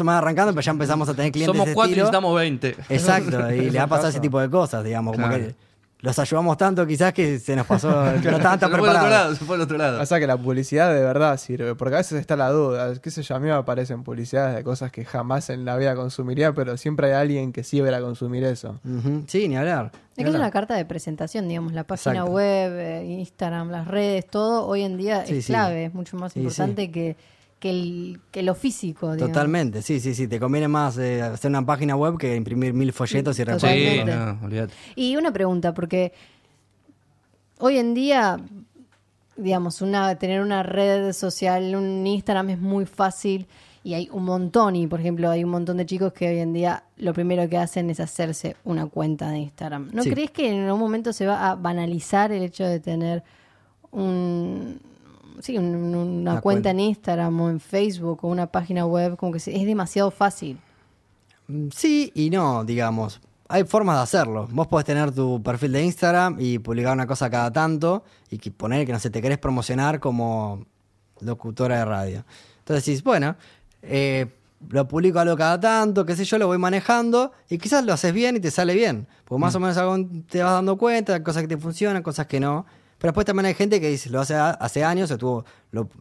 menos arrancando, pero ya empezamos a tener clientes. Somos 4 y estamos 20. Exacto, y le ha pasado ese tipo de cosas, digamos, claro, como que los ayudamos tanto quizás que se nos pasó, no estaban tan preparados. Se fue al otro lado. O sea que la publicidad de verdad sirve, porque a veces está la duda, qué sé yo, a mí me aparecen publicidades de cosas que jamás en la vida consumiría, pero siempre hay alguien que sí verá consumir eso. Uh-huh. Sí, ni hablar. Es que es una carta de presentación, digamos, la página exacto, web, Instagram, las redes, todo hoy en día es clave, es mucho más importante que que lo físico, digamos. Totalmente, sí. Te conviene más hacer una página web que imprimir 1000 folletos y repartir. Y una pregunta, porque hoy en día, digamos, tener una red social, un Instagram es muy fácil y hay un montón. Y, por ejemplo, hay un montón de chicos que hoy en día lo primero que hacen es hacerse una cuenta de Instagram. ¿No crees que en algún momento se va a banalizar el hecho de tener una cuenta en Instagram o en Facebook o una página web? Como que es demasiado fácil. Sí y no, digamos. Hay formas de hacerlo. Vos podés tener tu perfil de Instagram y publicar una cosa cada tanto y poner que, no sé, te querés promocionar como locutora de radio. Entonces decís, bueno, lo publico algo cada tanto, qué sé yo, lo voy manejando y quizás lo haces bien y te sale bien. Porque más o menos algo te vas dando cuenta, cosas que te funcionan, cosas que no. Pero después también hay gente que dice, lo hace años, lo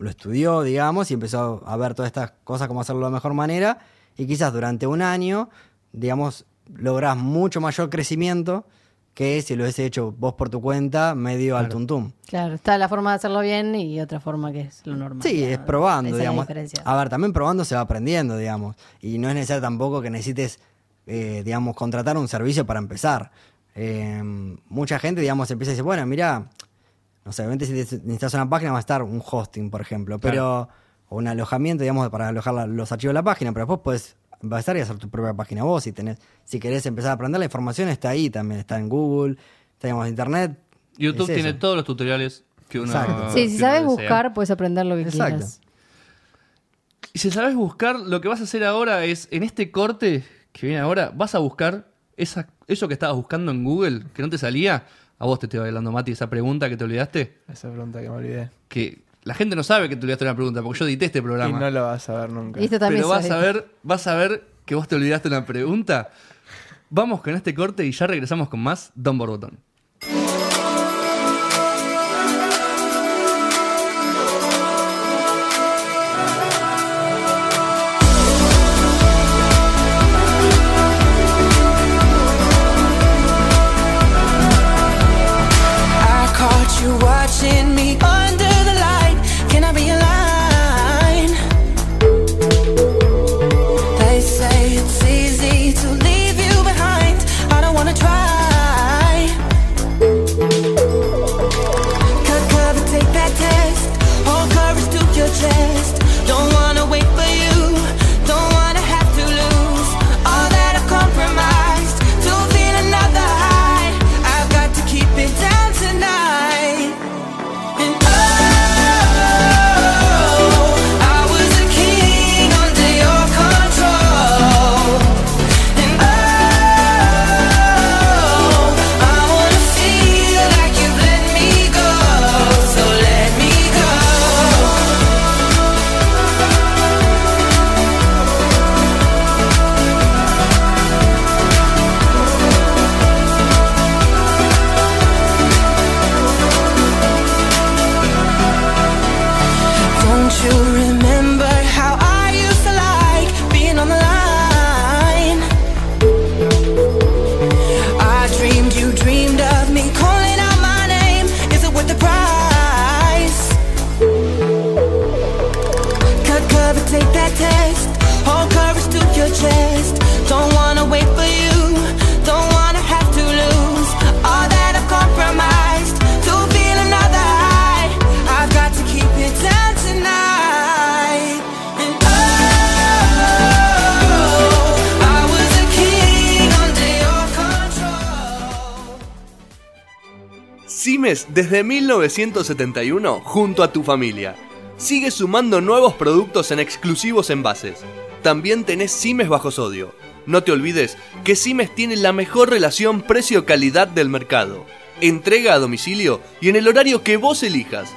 estudió, digamos, y empezó a ver todas estas cosas, cómo hacerlo de la mejor manera. Y quizás durante un año, digamos, lográs mucho mayor crecimiento que si lo hubiese hecho vos por tu cuenta, medio al tuntum. Claro, está la forma de hacerlo bien y otra forma que es lo normal. Sí, es probando, digamos. A ver, también probando se va aprendiendo, digamos. Y no es necesario tampoco que necesites, digamos, contratar un servicio para empezar. Mucha gente, digamos, empieza a decir, bueno, mirá, no sé, obviamente si necesitas una página va a estar un hosting, por ejemplo, pero o un alojamiento, digamos, para alojar los archivos de la página, pero después puedes empezar y hacer tu propia página vos. Si querés empezar a aprender, la información está ahí también, está en Google, tenemos internet. YouTube tiene todos los tutoriales que uno... Exacto. Sí, si sabes buscar, puedes aprender lo que quieras. Y si sabes buscar, lo que vas a hacer ahora es, en este corte que viene ahora, vas a buscar eso que estabas buscando en Google, que no te salía. A vos te estoy bailando, Mati, esa pregunta que te olvidaste. Esa pregunta que me olvidé. Que la gente no sabe que te olvidaste una pregunta, porque yo edité este programa. Y no lo vas a ver nunca. Y esto también. Pero vas a ver que vos te olvidaste una pregunta. Vamos con este corte y ya regresamos con más Don Borbotón. Watching me under the light, can I be a line? They say it's easy to leave you behind. I don't wanna try. Cut cover, take that test. Hold courage to your chest. Don't wanna wait for you. Don't wanna have to lose all that I've compromised to feel another high. I've got to keep it down tonight. Cimes desde 1971 junto a tu familia. Sigue sumando nuevos productos en exclusivos envases. También tenés Cimes bajo sodio. No te olvides que Cimes tiene la mejor relación precio-calidad del mercado. Entrega a domicilio y en el horario que vos elijas.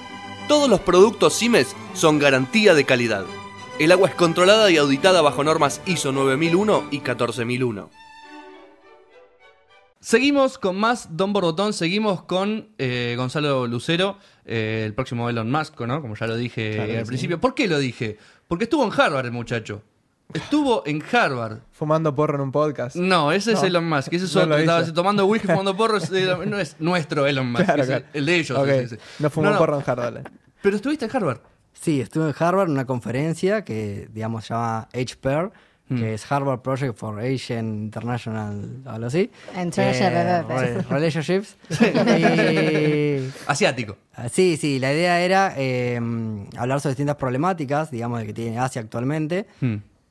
Todos los productos Cimes son garantía de calidad. El agua es controlada y auditada bajo normas ISO 9001 y 14001. Seguimos con más Don Borbotón, seguimos con Gonzalo Lucero, el próximo Elon Musk, ¿no? Como ya lo dije al principio. ¿Por qué lo dije? Porque estuvo en Harvard el muchacho. Estuvo en Harvard. ¿Fumando porro en un podcast? No, ese es Elon Musk. Ese es otro. Estaba tomando whisky, fumando porro. No es nuestro Elon Musk, claro. El de ellos. Okay. No fumó porro en Harvard. Pero estuviste en Harvard. Sí, estuve en Harvard en una conferencia que, digamos, se llama HPR, que es Harvard Project for Asian International, o algo así. Relationships. Asiático. Sí, sí. La idea era hablar sobre distintas problemáticas, digamos, de que tiene Asia actualmente.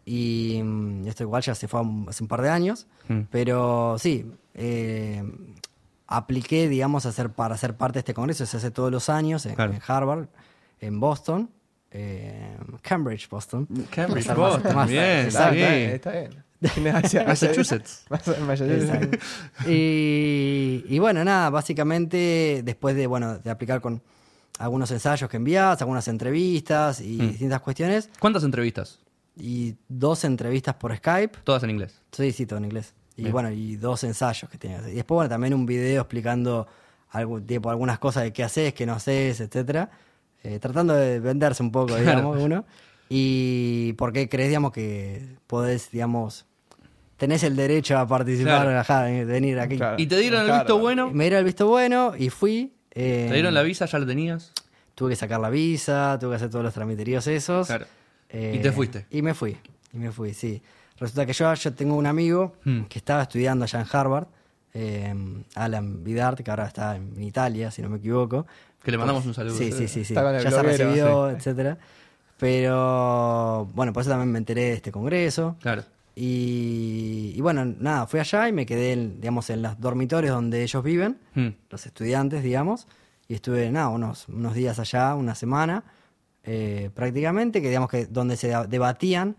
Y esto igual ya se fue hace un par de años. Pero sí, apliqué, digamos, para ser parte de este congreso. Se hace todos los años en Harvard, en Boston. Cambridge, Boston. Más, bien, exacto, está bien. Massachusetts. Exacto. Y bueno, nada, básicamente después de aplicar con algunos ensayos que envías, algunas entrevistas y distintas cuestiones. ¿Cuántas entrevistas? Y 2 entrevistas por Skype. ¿Todas en inglés? Sí, todo en inglés. Y bien. Bueno, y 2 ensayos que tenías. Y después, bueno, también un video explicando algunas cosas de qué haces, qué no haces, etcétera. Tratando de venderse un poco, digamos, uno. Y porque crees, digamos, que podés, digamos, tenés el derecho a participar, de venir aquí. Claro. ¿Y te dieron el visto bueno? Me dieron el visto bueno y fui. ¿Te dieron la visa? ¿Ya la tenías? Tuve que sacar la visa, tuve que hacer todos los tramiteríos esos. Claro. ¿Y te fuiste? Y me fui, sí. Resulta que yo tengo un amigo que estaba estudiando allá en Harvard, Alan Vidart, que ahora está en Italia, si no me equivoco. Que le mandamos un saludo. Sí. Ya se recibió, etcétera. Pero, bueno, por eso también me enteré de este congreso. Claro. Y bueno, nada, fui allá y me quedé, digamos, en los dormitorios donde ellos viven, los estudiantes, digamos. Y estuve, nada, unos días allá, una semana, prácticamente, que digamos que donde se debatían,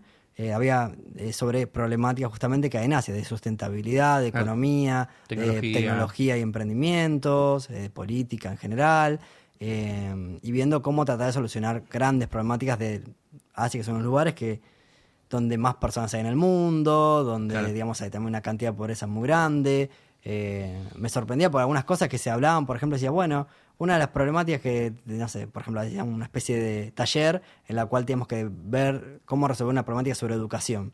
había sobre problemáticas justamente que hay en Asia, de sustentabilidad, de economía, de tecnología y emprendimientos, de política en general, y viendo cómo tratar de solucionar grandes problemáticas de Asia, que son los lugares donde más personas hay en el mundo, donde digamos hay también una cantidad de pobreza muy grande. Me sorprendía por algunas cosas que se hablaban, por ejemplo, decía, bueno, una de las problemáticas que, no sé, por ejemplo, hacíamos una especie de taller en la cual teníamos que ver cómo resolver una problemática sobre educación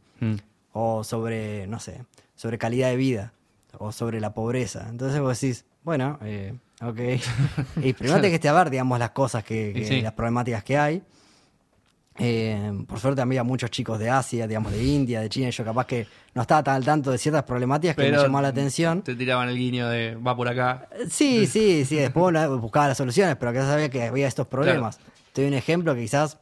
o sobre, no sé, sobre calidad de vida o sobre la pobreza. Entonces vos decís, bueno, ok. Y primero tenés que ver, digamos, las cosas las problemáticas que hay. Por suerte había muchos chicos de Asia, digamos, de India, de China, y yo capaz que no estaba tan al tanto de ciertas problemáticas que me llamó la atención. Te tiraban el guiño de va por acá. Sí, después buscaba las soluciones, pero acá sabía que había estos problemas. Te doy un ejemplo que quizás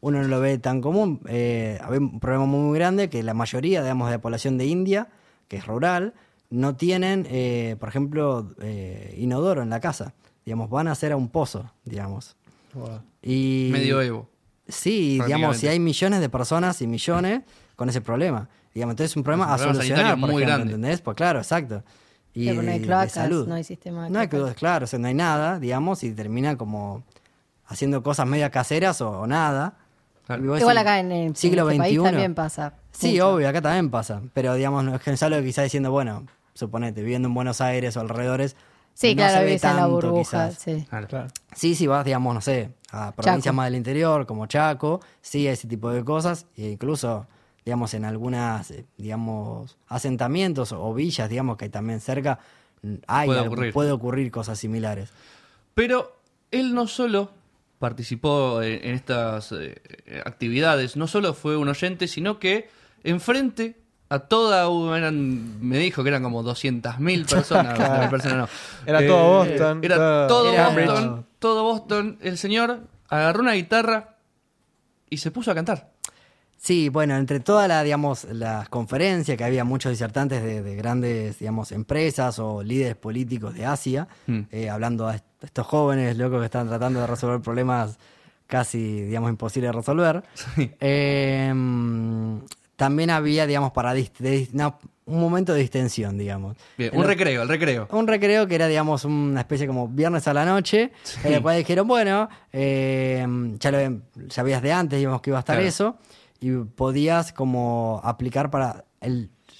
uno no lo ve tan común. Había un problema muy grande que la mayoría, digamos, de la población de India, que es rural, no tienen, por ejemplo, inodoro en la casa. Digamos, van a hacer a un pozo, digamos. Wow. Y medioevo. Sí, digamos, si hay millones de personas y millones con ese problema. Digamos, entonces es un problema a solucionar, por muy ejemplo, grande. ¿Entendés? Pues claro, exacto. Y pero no hay cloacas, no hay sistema de cloacas. No hay cloacas, claro, o sea, no hay nada, digamos, y termina como haciendo cosas media caseras o nada. Claro. Igual acá en el siglo XXI. País también pasa. Sí, mucho. Obvio, acá también pasa. Pero digamos, Gonzalo quizás diciendo, bueno, suponete, viviendo en Buenos Aires o alrededores. Sí, no, claro, vives en la burbuja, quizás. Sí. Claro. Sí, si vas, digamos, no sé, a provincias más del interior, como Chaco, sí, ese tipo de cosas, e incluso, digamos, en algunas, digamos, asentamientos o villas, digamos, que hay también cerca, puede ocurrir cosas similares. Pero él no solo participó en estas actividades, no solo fue un oyente, sino que enfrente a toda me dijo que eran como 200.000 personas. Era todo Boston. Todo Boston. El señor agarró una guitarra y se puso a cantar. Sí, bueno, entre todas las conferencias que había muchos disertantes de grandes, digamos, empresas o líderes políticos de Asia, hablando a estos jóvenes locos que están tratando de resolver problemas casi, digamos, imposibles de resolver. Sí. También había, digamos, un momento de distensión, digamos. Bien, el recreo. Un recreo que era, digamos, una especie como viernes a la noche, en el cual dijeron, bueno, ya sabías de antes, digamos, que iba a estar eso, y podías como aplicar para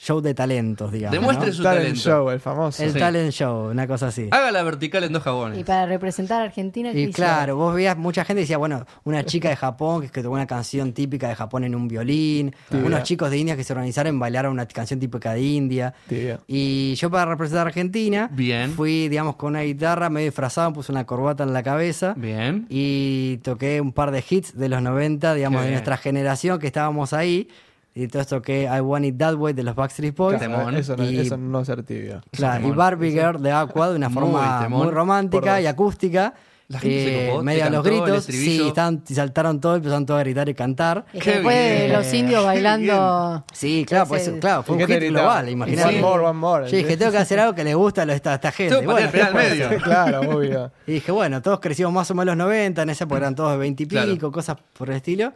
show de talentos, digamos. Demuestre su talento. Show, el famoso. El talent show, una cosa así. Haga la vertical en dos jabones. Y para representar a Argentina. Y claro, vos veías mucha gente decía, bueno, una chica de Japón que tocó una canción típica de Japón en un violín. Tibia. Unos chicos de India que se organizaron, bailaron una canción típica de India. Tibia. Y yo para representar a Argentina, fui, digamos, con una guitarra, me disfrazaba, puse una corbata en la cabeza. Bien. Y toqué un par de hits de los 90, digamos, de nuestra generación que estábamos ahí. Y todo esto que I Want It That Way de los Backstreet Boys. Claro, eso no es ser tibio. Claro, temón. Y Barbie Girl de Aqua de una forma muy romántica y acústica. La gente se copó, medio a los gritos. Sí, saltaron todos, empezaron todos a gritar y cantar. Y después los indios bailando. Sí, claro, pues, claro, fue un hit global, imagínate. One more. Yo dije, tengo que hacer algo que le gusta a esta gente. Y bueno, al medio. Claro, obvio. Y dije, bueno, todos crecimos más o menos los 90, en esa porque eran todos de 20 y pico, cosas por el estilo.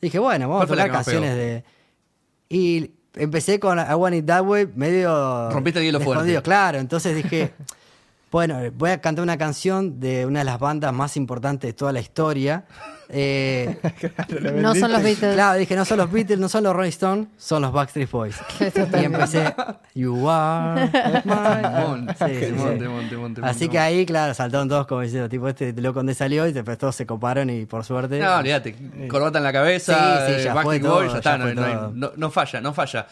Y dije, bueno, vamos a tocar canciones de... Y empecé con I Want It That Way, medio... Rompiste el hielo fuerte. Claro, entonces dije, bueno, voy a cantar una canción de una de las bandas más importantes de toda la historia. Claro, no son los Beatles. Claro, dije, no son los Beatles, no son los Rolling Stones, son los Backstreet Boys. Y empecé, You Are My... Así que ahí, claro, saltaron todos como diciendo, tipo, este loco donde salió, y después todos se coparon y por suerte... No, olvídate, corbata en la cabeza, sí, ya Backstreet Boys, ya está, no falla.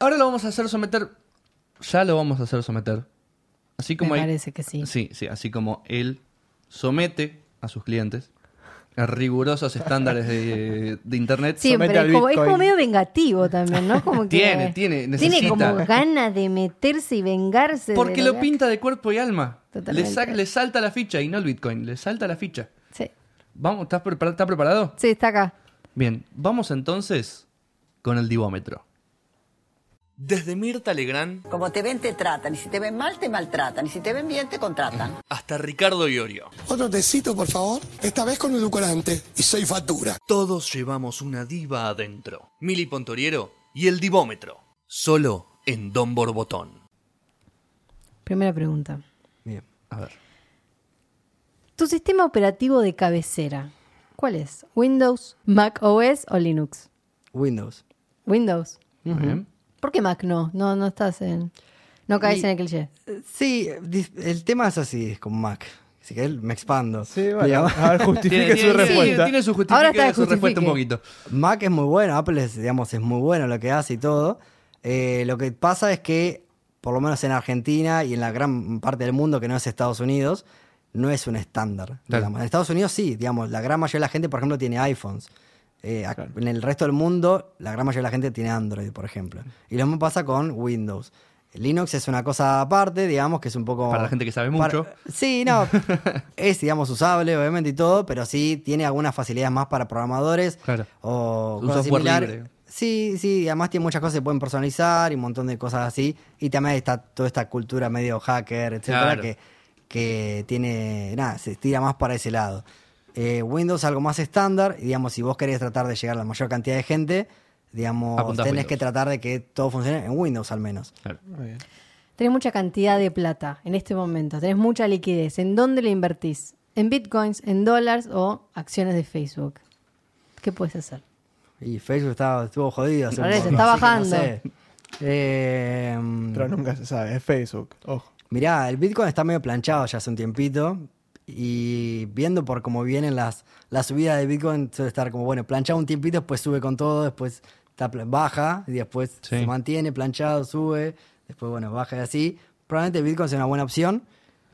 Ahora lo vamos a hacer someter, Así como parece que sí. Sí, así como él somete a sus clientes a rigurosos estándares de internet. Sí, somete, pero es como medio vengativo también, ¿no? Como que tiene como ganas de meterse y vengarse. Porque lo pinta de cuerpo y alma. Totalmente. Le salta la ficha, y no el Bitcoin, le salta la ficha. Sí. Vamos, ¿estás preparado? Sí, está acá. Bien, vamos entonces con el divómetro. Desde Mirta Legrand. Como te ven, te tratan. Y si te ven mal, te maltratan. Y si te ven bien, te contratan. Hasta Ricardo Iorio. Otro tecito, por favor. Esta vez con edulcorante. Y soy factura. Todos llevamos una diva adentro. Mili Pondorier y el divómetro. Solo en Don Borbotón. Primera pregunta. Bien, a ver. ¿Tu sistema operativo de cabecera? ¿Cuál es? ¿Windows, Mac OS o Linux? Windows. Muy bien. ¿Por qué Mac no? No estás en... No caes en el cliché. Sí, el tema es así, es con Mac. Así que me expando. Sí, bueno, a ver, justifique su respuesta. Sí, tiene su respuesta un poquito. Mac es muy bueno, Apple es, digamos, es muy bueno lo que hace y todo. Lo que pasa es que, por lo menos en Argentina y en la gran parte del mundo que no es Estados Unidos, no es un estándar. Claro. En Estados Unidos sí, digamos, la gran mayoría de la gente, por ejemplo, tiene iPhones. Claro. En el resto del mundo, la gran mayoría de la gente tiene Android, por ejemplo. Y lo mismo pasa con Windows. Linux es una cosa aparte, digamos, que es un poco... Para la gente que sabe mucho. Sí, no. Es, digamos, usable, obviamente, y todo, pero sí tiene algunas facilidades más para programadores. Claro. O un software libre. Sí. Además tiene muchas cosas que se pueden personalizar y un montón de cosas así. Y también está toda esta cultura medio hacker, etcétera, claro, que tiene... Nada, se tira más para ese lado. Windows algo más estándar, y digamos, si vos querés tratar de llegar a la mayor cantidad de gente, digamos, apuntás tenés Windows. Que tratar de que todo funcione en Windows al menos. Claro. Muy bien. Tenés mucha cantidad de plata en este momento, tenés mucha liquidez. ¿En dónde le invertís? ¿En bitcoins, en dólares o acciones de Facebook? ¿Qué puedes hacer? Y Facebook estuvo jodido. Hace se está bajando. No sé. Pero nunca se sabe, es Facebook. Ojo. Mirá, el Bitcoin está medio planchado ya hace un tiempito. Y viendo por cómo vienen las subidas de Bitcoin, suele estar como, bueno, planchado un tiempito, después sube con todo, después baja, y después se mantiene planchado, sube, después, bueno, baja y así. Probablemente Bitcoin sea una buena opción,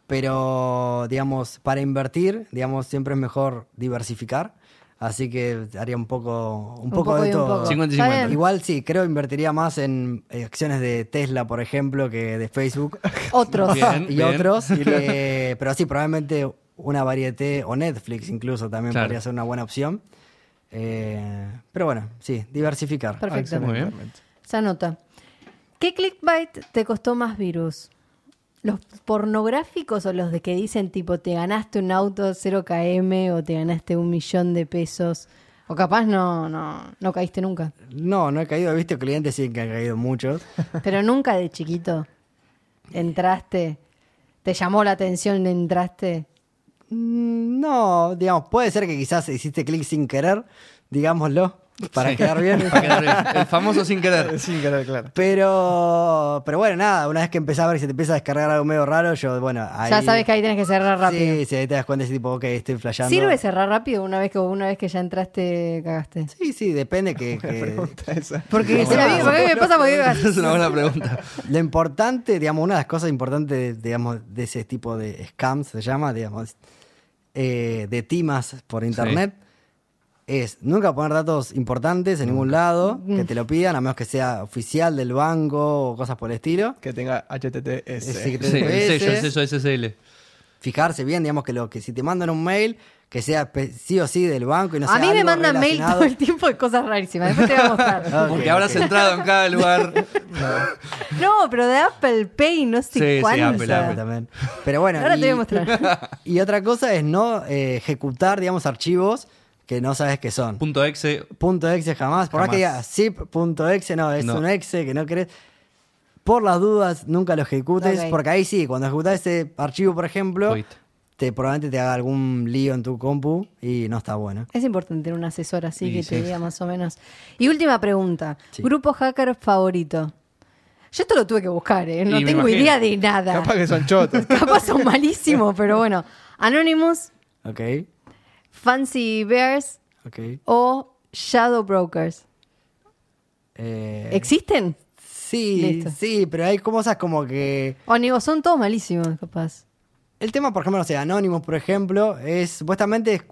pero, digamos, para invertir, digamos, siempre es mejor diversificar. Así que haría un poco de todo. 50-50. Igual sí, creo invertiría más en acciones de Tesla, por ejemplo, que de Facebook. Otros. Otros. Pero sí, probablemente una variedad o Netflix incluso también podría ser una buena opción. Pero bueno, sí, diversificar. Perfecto. Muy bien. Se anota. ¿Qué clickbait te costó más virus? ¿Los pornográficos o los de que dicen tipo te ganaste un auto 0 km o te ganaste $1.000.000? O capaz no caíste nunca. No he caído. He visto clientes sí que han caído muchos. Pero nunca de chiquito entraste, te llamó la atención, entraste. No, digamos, puede ser que quizás hiciste clic sin querer, digámoslo. Para quedar bien. Para quedar bien. El famoso sin querer. Sin querer, claro. Pero bueno, nada, una vez que empezás a ver que se te empieza a descargar algo medio raro, yo, bueno, ahí... Ya sabes que ahí tenés que cerrar rápido. Sí, sí, ahí te das cuenta de ese tipo, ok, estoy flasheando. ¿Sirve cerrar rápido una vez que ya entraste, cagaste? Sí, sí, depende que... pregunta esa. Porque se la digo, ¿por qué me pasa? Porque... Es una buena pregunta. Lo importante, digamos, una de las cosas importantes, digamos, de ese tipo de scams, se llama, digamos, de timas por internet, sí, es nunca poner datos importantes en ningún lado que te lo pidan, a menos que sea oficial del banco o cosas por el estilo. Que tenga HTTPS. Sí, el sello SSL. Fijarse bien, digamos, que si te mandan un mail, que sea sí o sí del banco y no sea algo relacionado. A mí me mandan mail todo el tiempo de cosas rarísimas. Después te voy a mostrar. Okay, porque habrás entrado en cada lugar. No, pero de Apple Pay no sé cuándo. Sí, Apple también. Pero bueno. Ahora te voy a mostrar. Y otra cosa es no ejecutar, digamos, archivos que no sabes qué son. .exe. .exe jamás. Por más que diga zip.exe, no, es un exe que no querés. Por las dudas, nunca lo ejecutes. Okay. Porque ahí sí, cuando ejecutás ese archivo, por ejemplo, probablemente te haga algún lío en tu compu y no está bueno. Es importante tener un asesor así te diga más o menos. Y última pregunta. Sí. ¿Grupo hacker favorito? Yo esto lo tuve que buscar, ¿eh? No tengo idea de nada. Capaz que son chotos. Capaz son malísimos, pero bueno. Anonymous. Ok. Fancy Bears o Shadow Brokers. ¿Existen? Sí, sí, pero hay cosas como que... O son todos malísimos, capaz. El tema, por ejemplo, no sé, Anonymous, por ejemplo, es supuestamente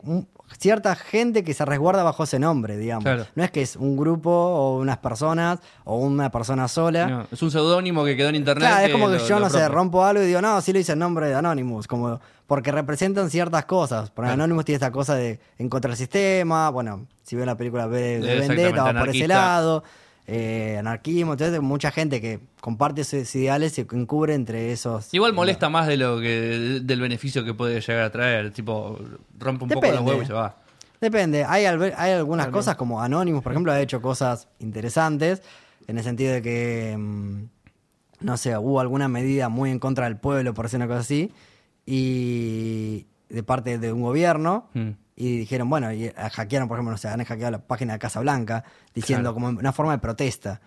cierta gente que se resguarda bajo ese nombre, digamos. Claro. No es que es un grupo o unas personas o una persona sola. No, es un seudónimo que quedó en internet. Claro, es como que yo, no sé, rompo algo y digo, no, sí lo hice el nombre de Anonymous, como... Porque representan ciertas cosas. Por ejemplo, Anonymous tiene esta cosa de encontrar el sistema. Bueno, si ven la película de Vendetta, va por ese lado. Anarquismo, entonces mucha gente que comparte esos ideales se encubre entre esos. Igual molesta más de lo que del beneficio que puede llegar a traer. Tipo, rompe un poco los huevos y se va. Depende. Hay algunas cosas, como Anonymous, por ejemplo, ha hecho cosas interesantes. En el sentido de que, no sé, hubo alguna medida muy en contra del pueblo, por decir una cosa así. Y de parte de un gobierno, y dijeron, bueno, y hackearon, por ejemplo, no sé, han hackeado la página de Casa Blanca, diciendo como una forma de protesta,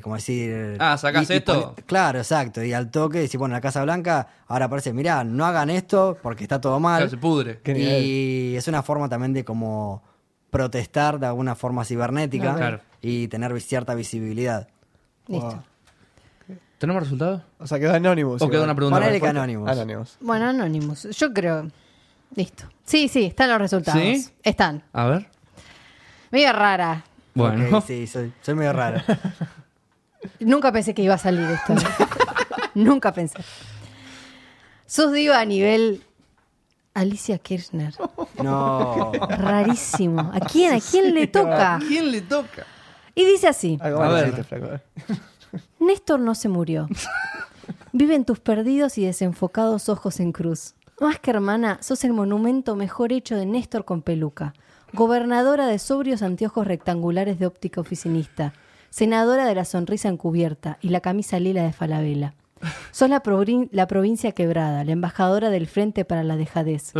como decir... Ah, ¿sacás esto? Claro, exacto, y al toque, decir, bueno, la Casa Blanca ahora aparece, mirá, no hagan esto porque está todo mal. Claro, se pudre. Y es una forma también de como protestar de alguna forma cibernética, y tener cierta visibilidad. Listo. Wow. ¿Tenemos resultados? O sea, quedó Anonymous. O quedó una pregunta. Ponele que Anonymous. Bueno, Anonymous. Yo creo. Listo. Sí, sí, están los resultados. ¿Sí? Están. A ver. Medio rara. Bueno. Okay, sí, soy medio rara. Nunca pensé que iba a salir esto. Nunca pensé. Sos diva a nivel Alicia Kirchner. No. Rarísimo. ¿A quién le toca? ¿A quién le toca? Y dice así. A ver. Néstor no se murió. Viven tus perdidos y desenfocados ojos en cruz. Más que hermana, sos el monumento mejor hecho de Néstor con peluca. Gobernadora de sobrios anteojos rectangulares de óptica oficinista. Senadora de la sonrisa encubierta y la camisa lila de Falabella. Sos la provincia quebrada, la embajadora del Frente para la Dejadez.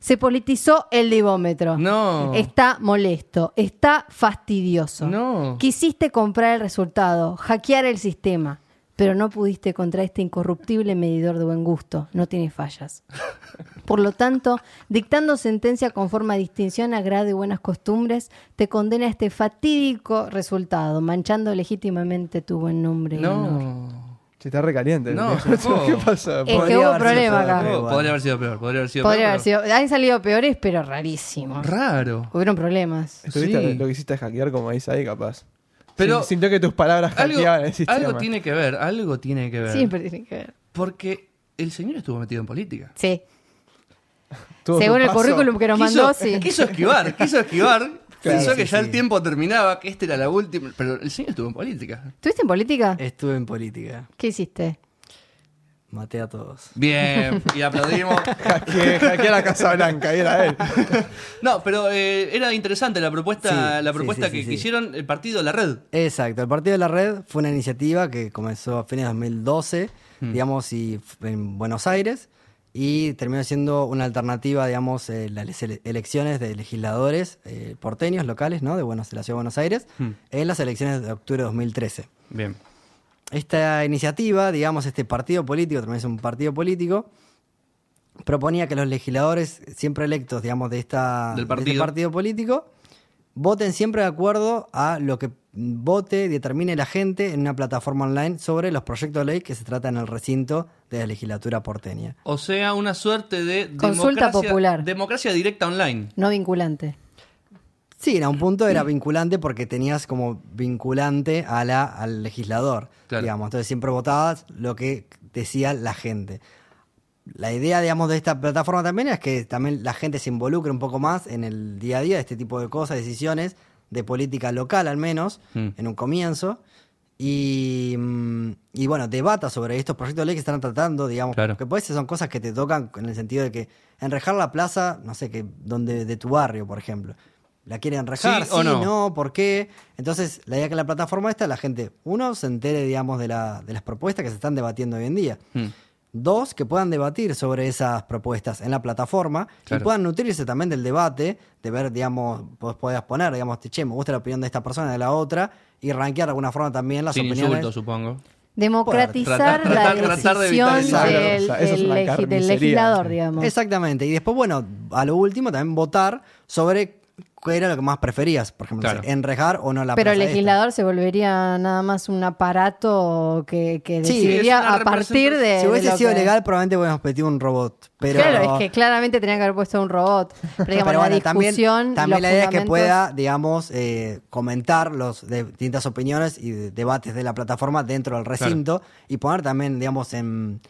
Se politizó el divómetro. No. Está molesto. Está fastidioso. No. Quisiste comprar el resultado, hackear el sistema, pero no pudiste contra este incorruptible medidor de buen gusto. No tiene fallas. Por lo tanto, dictando sentencia conforme a distinción, agrado y buenas costumbres, te condena a este fatídico resultado, manchando legítimamente tu buen nombre. No. Se está recaliente. No, ¿qué pasa? Es que hubo un problema acá. Podría haber sido peor. Han salido peores, pero rarísimo. Raro. Hubieron problemas. Estuviste lo que hiciste hackear, como dice ahí, capaz. Pero sintió que tus palabras hackeaban el sistema. Algo tiene que ver. Siempre tiene que ver. Porque el señor estuvo metido en política. Sí. Según el currículum que nos mandó, sí. Quiso esquivar. Claro, pensó que ya el tiempo terminaba, que esta era la última. Pero el señor estuvo en política. ¿Estuviste en política? Estuve en política. ¿Qué hiciste? Maté a todos. Bien, y aplaudimos. Hackeé la Casa Blanca, y era él. No, pero era interesante la propuesta que hicieron el Partido de la Red. Exacto, el Partido de la Red fue una iniciativa que comenzó a fines de 2012, digamos, y en Buenos Aires. y terminó siendo una alternativa, digamos, las elecciones de legisladores porteños, locales, ¿no? De la Ciudad de Buenos Aires, en las elecciones de octubre de 2013. Bien. Esta iniciativa, digamos, este partido político, también es un partido político, proponía que los legisladores siempre electos, digamos, de este partido político, voten siempre de acuerdo a lo que vote, determine la gente en una plataforma online sobre los proyectos de ley que se tratan en el recinto de la legislatura porteña. O sea, una suerte de consulta popular. Democracia directa online. No vinculante. Sí, en un punto era vinculante porque tenías como vinculante al legislador, claro, digamos. Entonces siempre votabas lo que decía la gente. La idea, digamos, de esta plataforma también es que también la gente se involucre un poco más en el día a día de este tipo de cosas, decisiones de política local al menos, en un comienzo, y bueno, debata sobre estos proyectos de ley que están tratando, digamos, claro, que pues son cosas que te tocan en el sentido de que enrejar la plaza, no sé, de tu barrio, por ejemplo, la quieren enrejar, sí, no, ¿por qué? Entonces, la idea que la plataforma está, la gente, uno, se entere, digamos, de las propuestas que se están debatiendo hoy en día. Dos, que puedan debatir sobre esas propuestas en la plataforma, claro, y puedan nutrirse también del debate, de ver, digamos, podés poner, digamos, che, me gusta la opinión de esta persona, de la otra, y rankear de alguna forma también las opiniones. Sin insulto, supongo. Democratizar tratar de evitar del legislador, digamos. Exactamente. Y después, bueno, a lo último también votar sobre qué era lo que más preferías, por ejemplo, claro, enrejar o no la plaza. Pero el legislador se volvería nada más un aparato que decidiría a partir de... Si hubiese sido legal, probablemente hubiéramos metido un robot. Pero, claro, es que claramente tenía que haber puesto un robot. Pero, digamos, pero bueno, también la idea es que pueda, digamos, comentar las distintas opiniones y debates de la plataforma dentro del recinto, claro, y poner también, digamos, en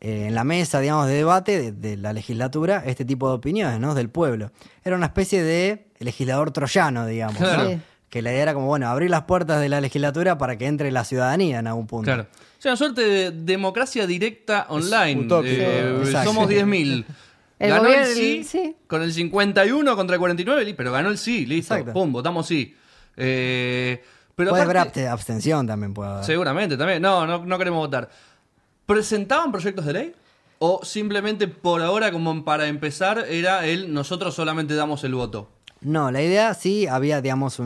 la mesa, digamos, de debate de la legislatura, este tipo de opiniones, ¿no? Del pueblo. Era una especie de legislador troyano, digamos, claro, ¿no? Que la idea era como, bueno, abrir las puertas de la legislatura para que entre la ciudadanía en algún punto. Claro. O sea, una suerte de democracia directa online. Somos 10.000. Ganó el sí con el 51 contra el 49, pero ganó el sí, listo. Exacto. Pum, votamos sí. Pero puede haber abstención también. Puede haber. Seguramente también. No queremos votar. ¿Presentaban proyectos de ley? ¿O simplemente por ahora, como para empezar, era nosotros solamente damos el voto? No, la idea sí había, digamos,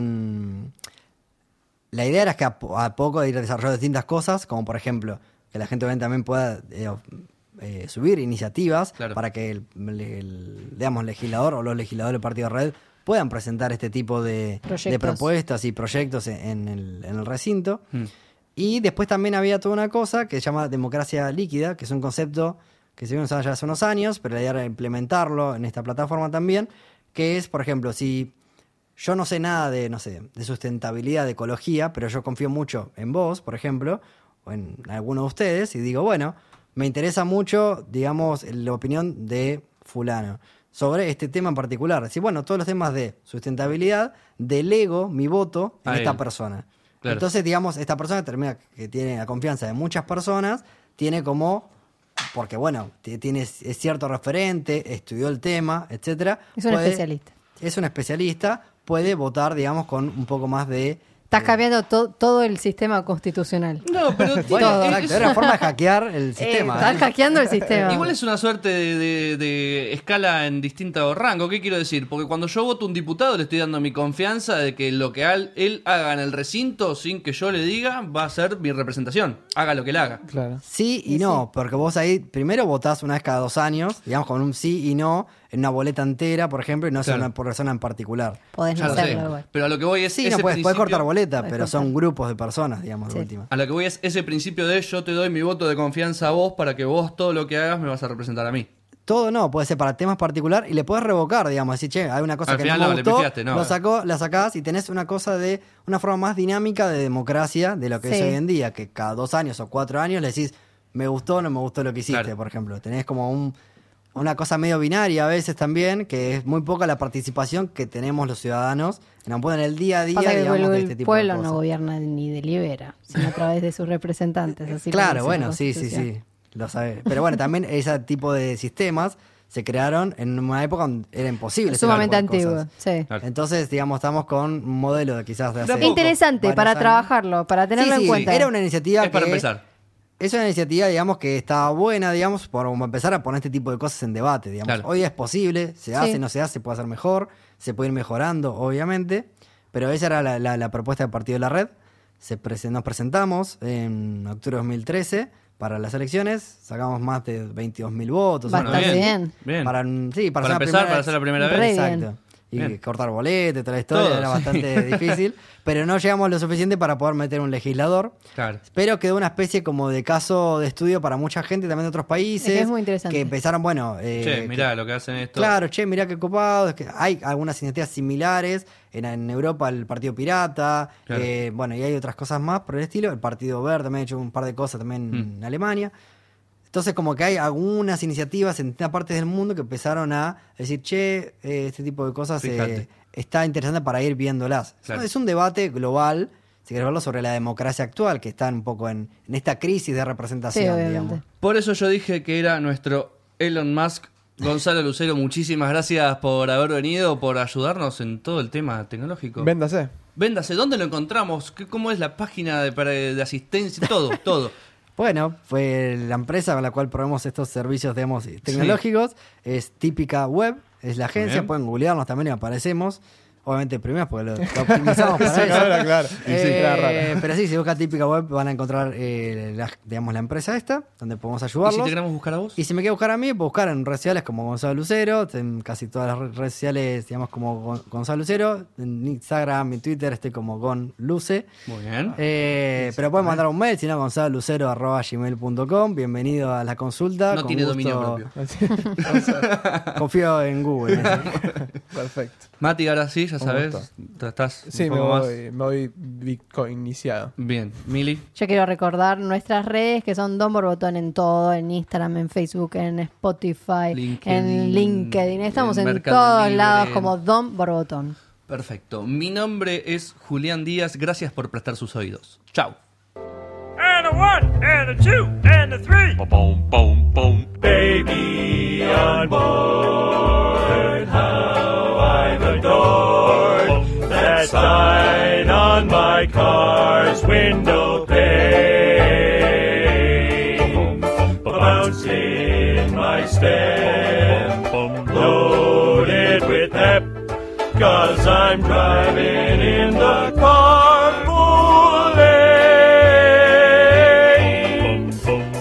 La idea era que a poco ir desarrollando distintas cosas, como por ejemplo, que la gente también pueda subir iniciativas, claro, para que el legislador o los legisladores del Partido de la Red puedan presentar este tipo de propuestas y proyectos en el recinto. Y después también había toda una cosa que se llama democracia líquida, que es un concepto que se vino usando ya hace unos años, pero la idea era implementarlo en esta plataforma también, que es, por ejemplo, si yo no sé nada de sustentabilidad, de ecología, pero yo confío mucho en vos, por ejemplo, o en alguno de ustedes, y digo, bueno, me interesa mucho, digamos, la opinión de fulano sobre este tema en particular. Así, bueno, todos los temas de sustentabilidad, delego mi voto en esta persona. Claro. Entonces, digamos, esta persona que tiene la confianza de muchas personas, tiene como, porque bueno, es cierto referente, estudió el tema, etcétera. Es un especialista, puede votar, digamos, con un poco más de... Estás cambiando todo el sistema constitucional. No, pero... Bueno, es una forma de hackear el sistema. Estás hackeando el sistema. Igual es una suerte de escala en distinto rango. ¿Qué quiero decir? Porque cuando yo voto un diputado le estoy dando mi confianza de que lo que él haga en el recinto sin que yo le diga va a ser mi representación. Haga lo que él haga. Claro. Sí y no, porque vos ahí primero votás una vez cada 2 años, digamos, con un sí y no, en una boleta entera, por ejemplo, y no es una persona en particular. Podés no hacerlo. Pero a lo que voy es... Sí, no, puedes cortar boleta, pero son grupos de personas, digamos, la última. A lo que voy es ese principio de yo te doy mi voto de confianza a vos para que vos todo lo que hagas me vas a representar a mí. Todo no, puede ser para temas particulares y le podés revocar, digamos, decir, che, hay una cosa al que final, no me gustó, le pifiaste, la sacás y tenés una cosa de una forma más dinámica de democracia de lo que es hoy en día, que cada 2 años o 4 años le decís, me gustó o no me gustó lo que hiciste, por ejemplo. Tenés como una cosa medio binaria a veces también, que es muy poca la participación que tenemos los ciudadanos en el día a día, digamos, de este tipo de cosas. El pueblo no gobierna ni delibera, sino a través de sus representantes. Así claro, bueno, sí, lo sabés. Pero bueno, también ese tipo de sistemas se crearon en una época donde era imposible. Sumamente antiguo, Entonces, digamos, estamos con un modelo de quizás de hace... Interesante, para trabajarlo, para tenerlo en cuenta. Era una iniciativa que... Es para empezar. Es una iniciativa, digamos, que está buena, digamos, por empezar a poner este tipo de cosas en debate, digamos. Claro. Hoy es posible, se hace, sí, no se hace, puede hacer mejor, se puede ir mejorando, obviamente. Pero esa era la propuesta del Partido de la Red. Nos presentamos en octubre de 2013 para las elecciones. Sacamos más de 22.000 votos. Bastante bien. Para empezar, para hacer la primera vez. Exacto. Bien. Y bien. Cortar boletes, toda la historia, era bastante difícil. Pero no llegamos lo suficiente para poder meter un legislador. Claro. Pero quedó una especie como de caso de estudio para mucha gente también de otros países. Es muy interesante. Que empezaron, bueno... che, mirá lo que hacen esto. Claro, che, mirá qué copado. Es que hay algunas iniciativas similares. En Europa el Partido Pirata. Claro. Bueno, y hay otras cosas más por el estilo. El Partido Verde también ha hecho un par de cosas también en Alemania. Entonces como que hay algunas iniciativas en partes del mundo que empezaron a decir, che, este tipo de cosas está interesante para ir viéndolas. Claro. Es un debate global, si querés verlo, sobre la democracia actual, que está un poco en esta crisis de representación, digamos. Por eso yo dije que era nuestro Elon Musk. Gonzalo Lucero, muchísimas gracias por haber venido, por ayudarnos en todo el tema tecnológico. Véndase. ¿Dónde lo encontramos? ¿Cómo es la página de asistencia? Todo. Bueno, fue la empresa con la cual probamos estos servicios, digamos, tecnológicos. Sí. Es Típica Web, es la agencia. Bien. Pueden googlearnos también y aparecemos. Obviamente primero porque lo optimizamos para eso. Claro. Pero sí, si buscan Típica Web van a encontrar, la empresa esta, donde podemos ayudarlos. ¿Y si te queremos buscar a vos? Y si me quiero buscar a mí, puedo buscar en redes sociales como Gonzalo Lucero, en casi todas las redes sociales, digamos, como Gonzalo Lucero. En Instagram, en Twitter estoy como GonLuce. Muy bien. Pero pueden mandar un mail, si no, gonzalolucero@gmail.com. Bienvenido a la consulta. No tiene dominio propio. Confío en Google. Perfecto. Mati, ahora sí, ya sabes. ¿Estás? Sí, me voy Bitcoin iniciado. Bien, Mili. Yo quiero recordar nuestras redes, que son Don Borbotón en todo, en Instagram, en Facebook, en Spotify, en LinkedIn. Estamos en todos lados como Don Borbotón. Perfecto. Mi nombre es Julián Díaz. Gracias por prestar sus oídos. Chau. And a one, and a two, and a three. Boom, boom, boom. Baby on board. That sign on my car's window pane, bounced in my stem, loaded with hep, 'cause I'm driving in the carpool lane.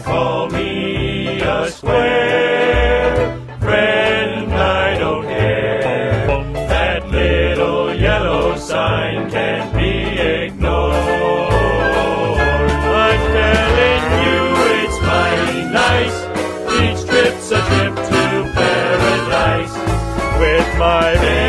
Call me a square, friend, I don't care, that little yellow sign can't be ignored. I'm telling you, it's mighty nice. Each trip's a trip to paradise with my baby.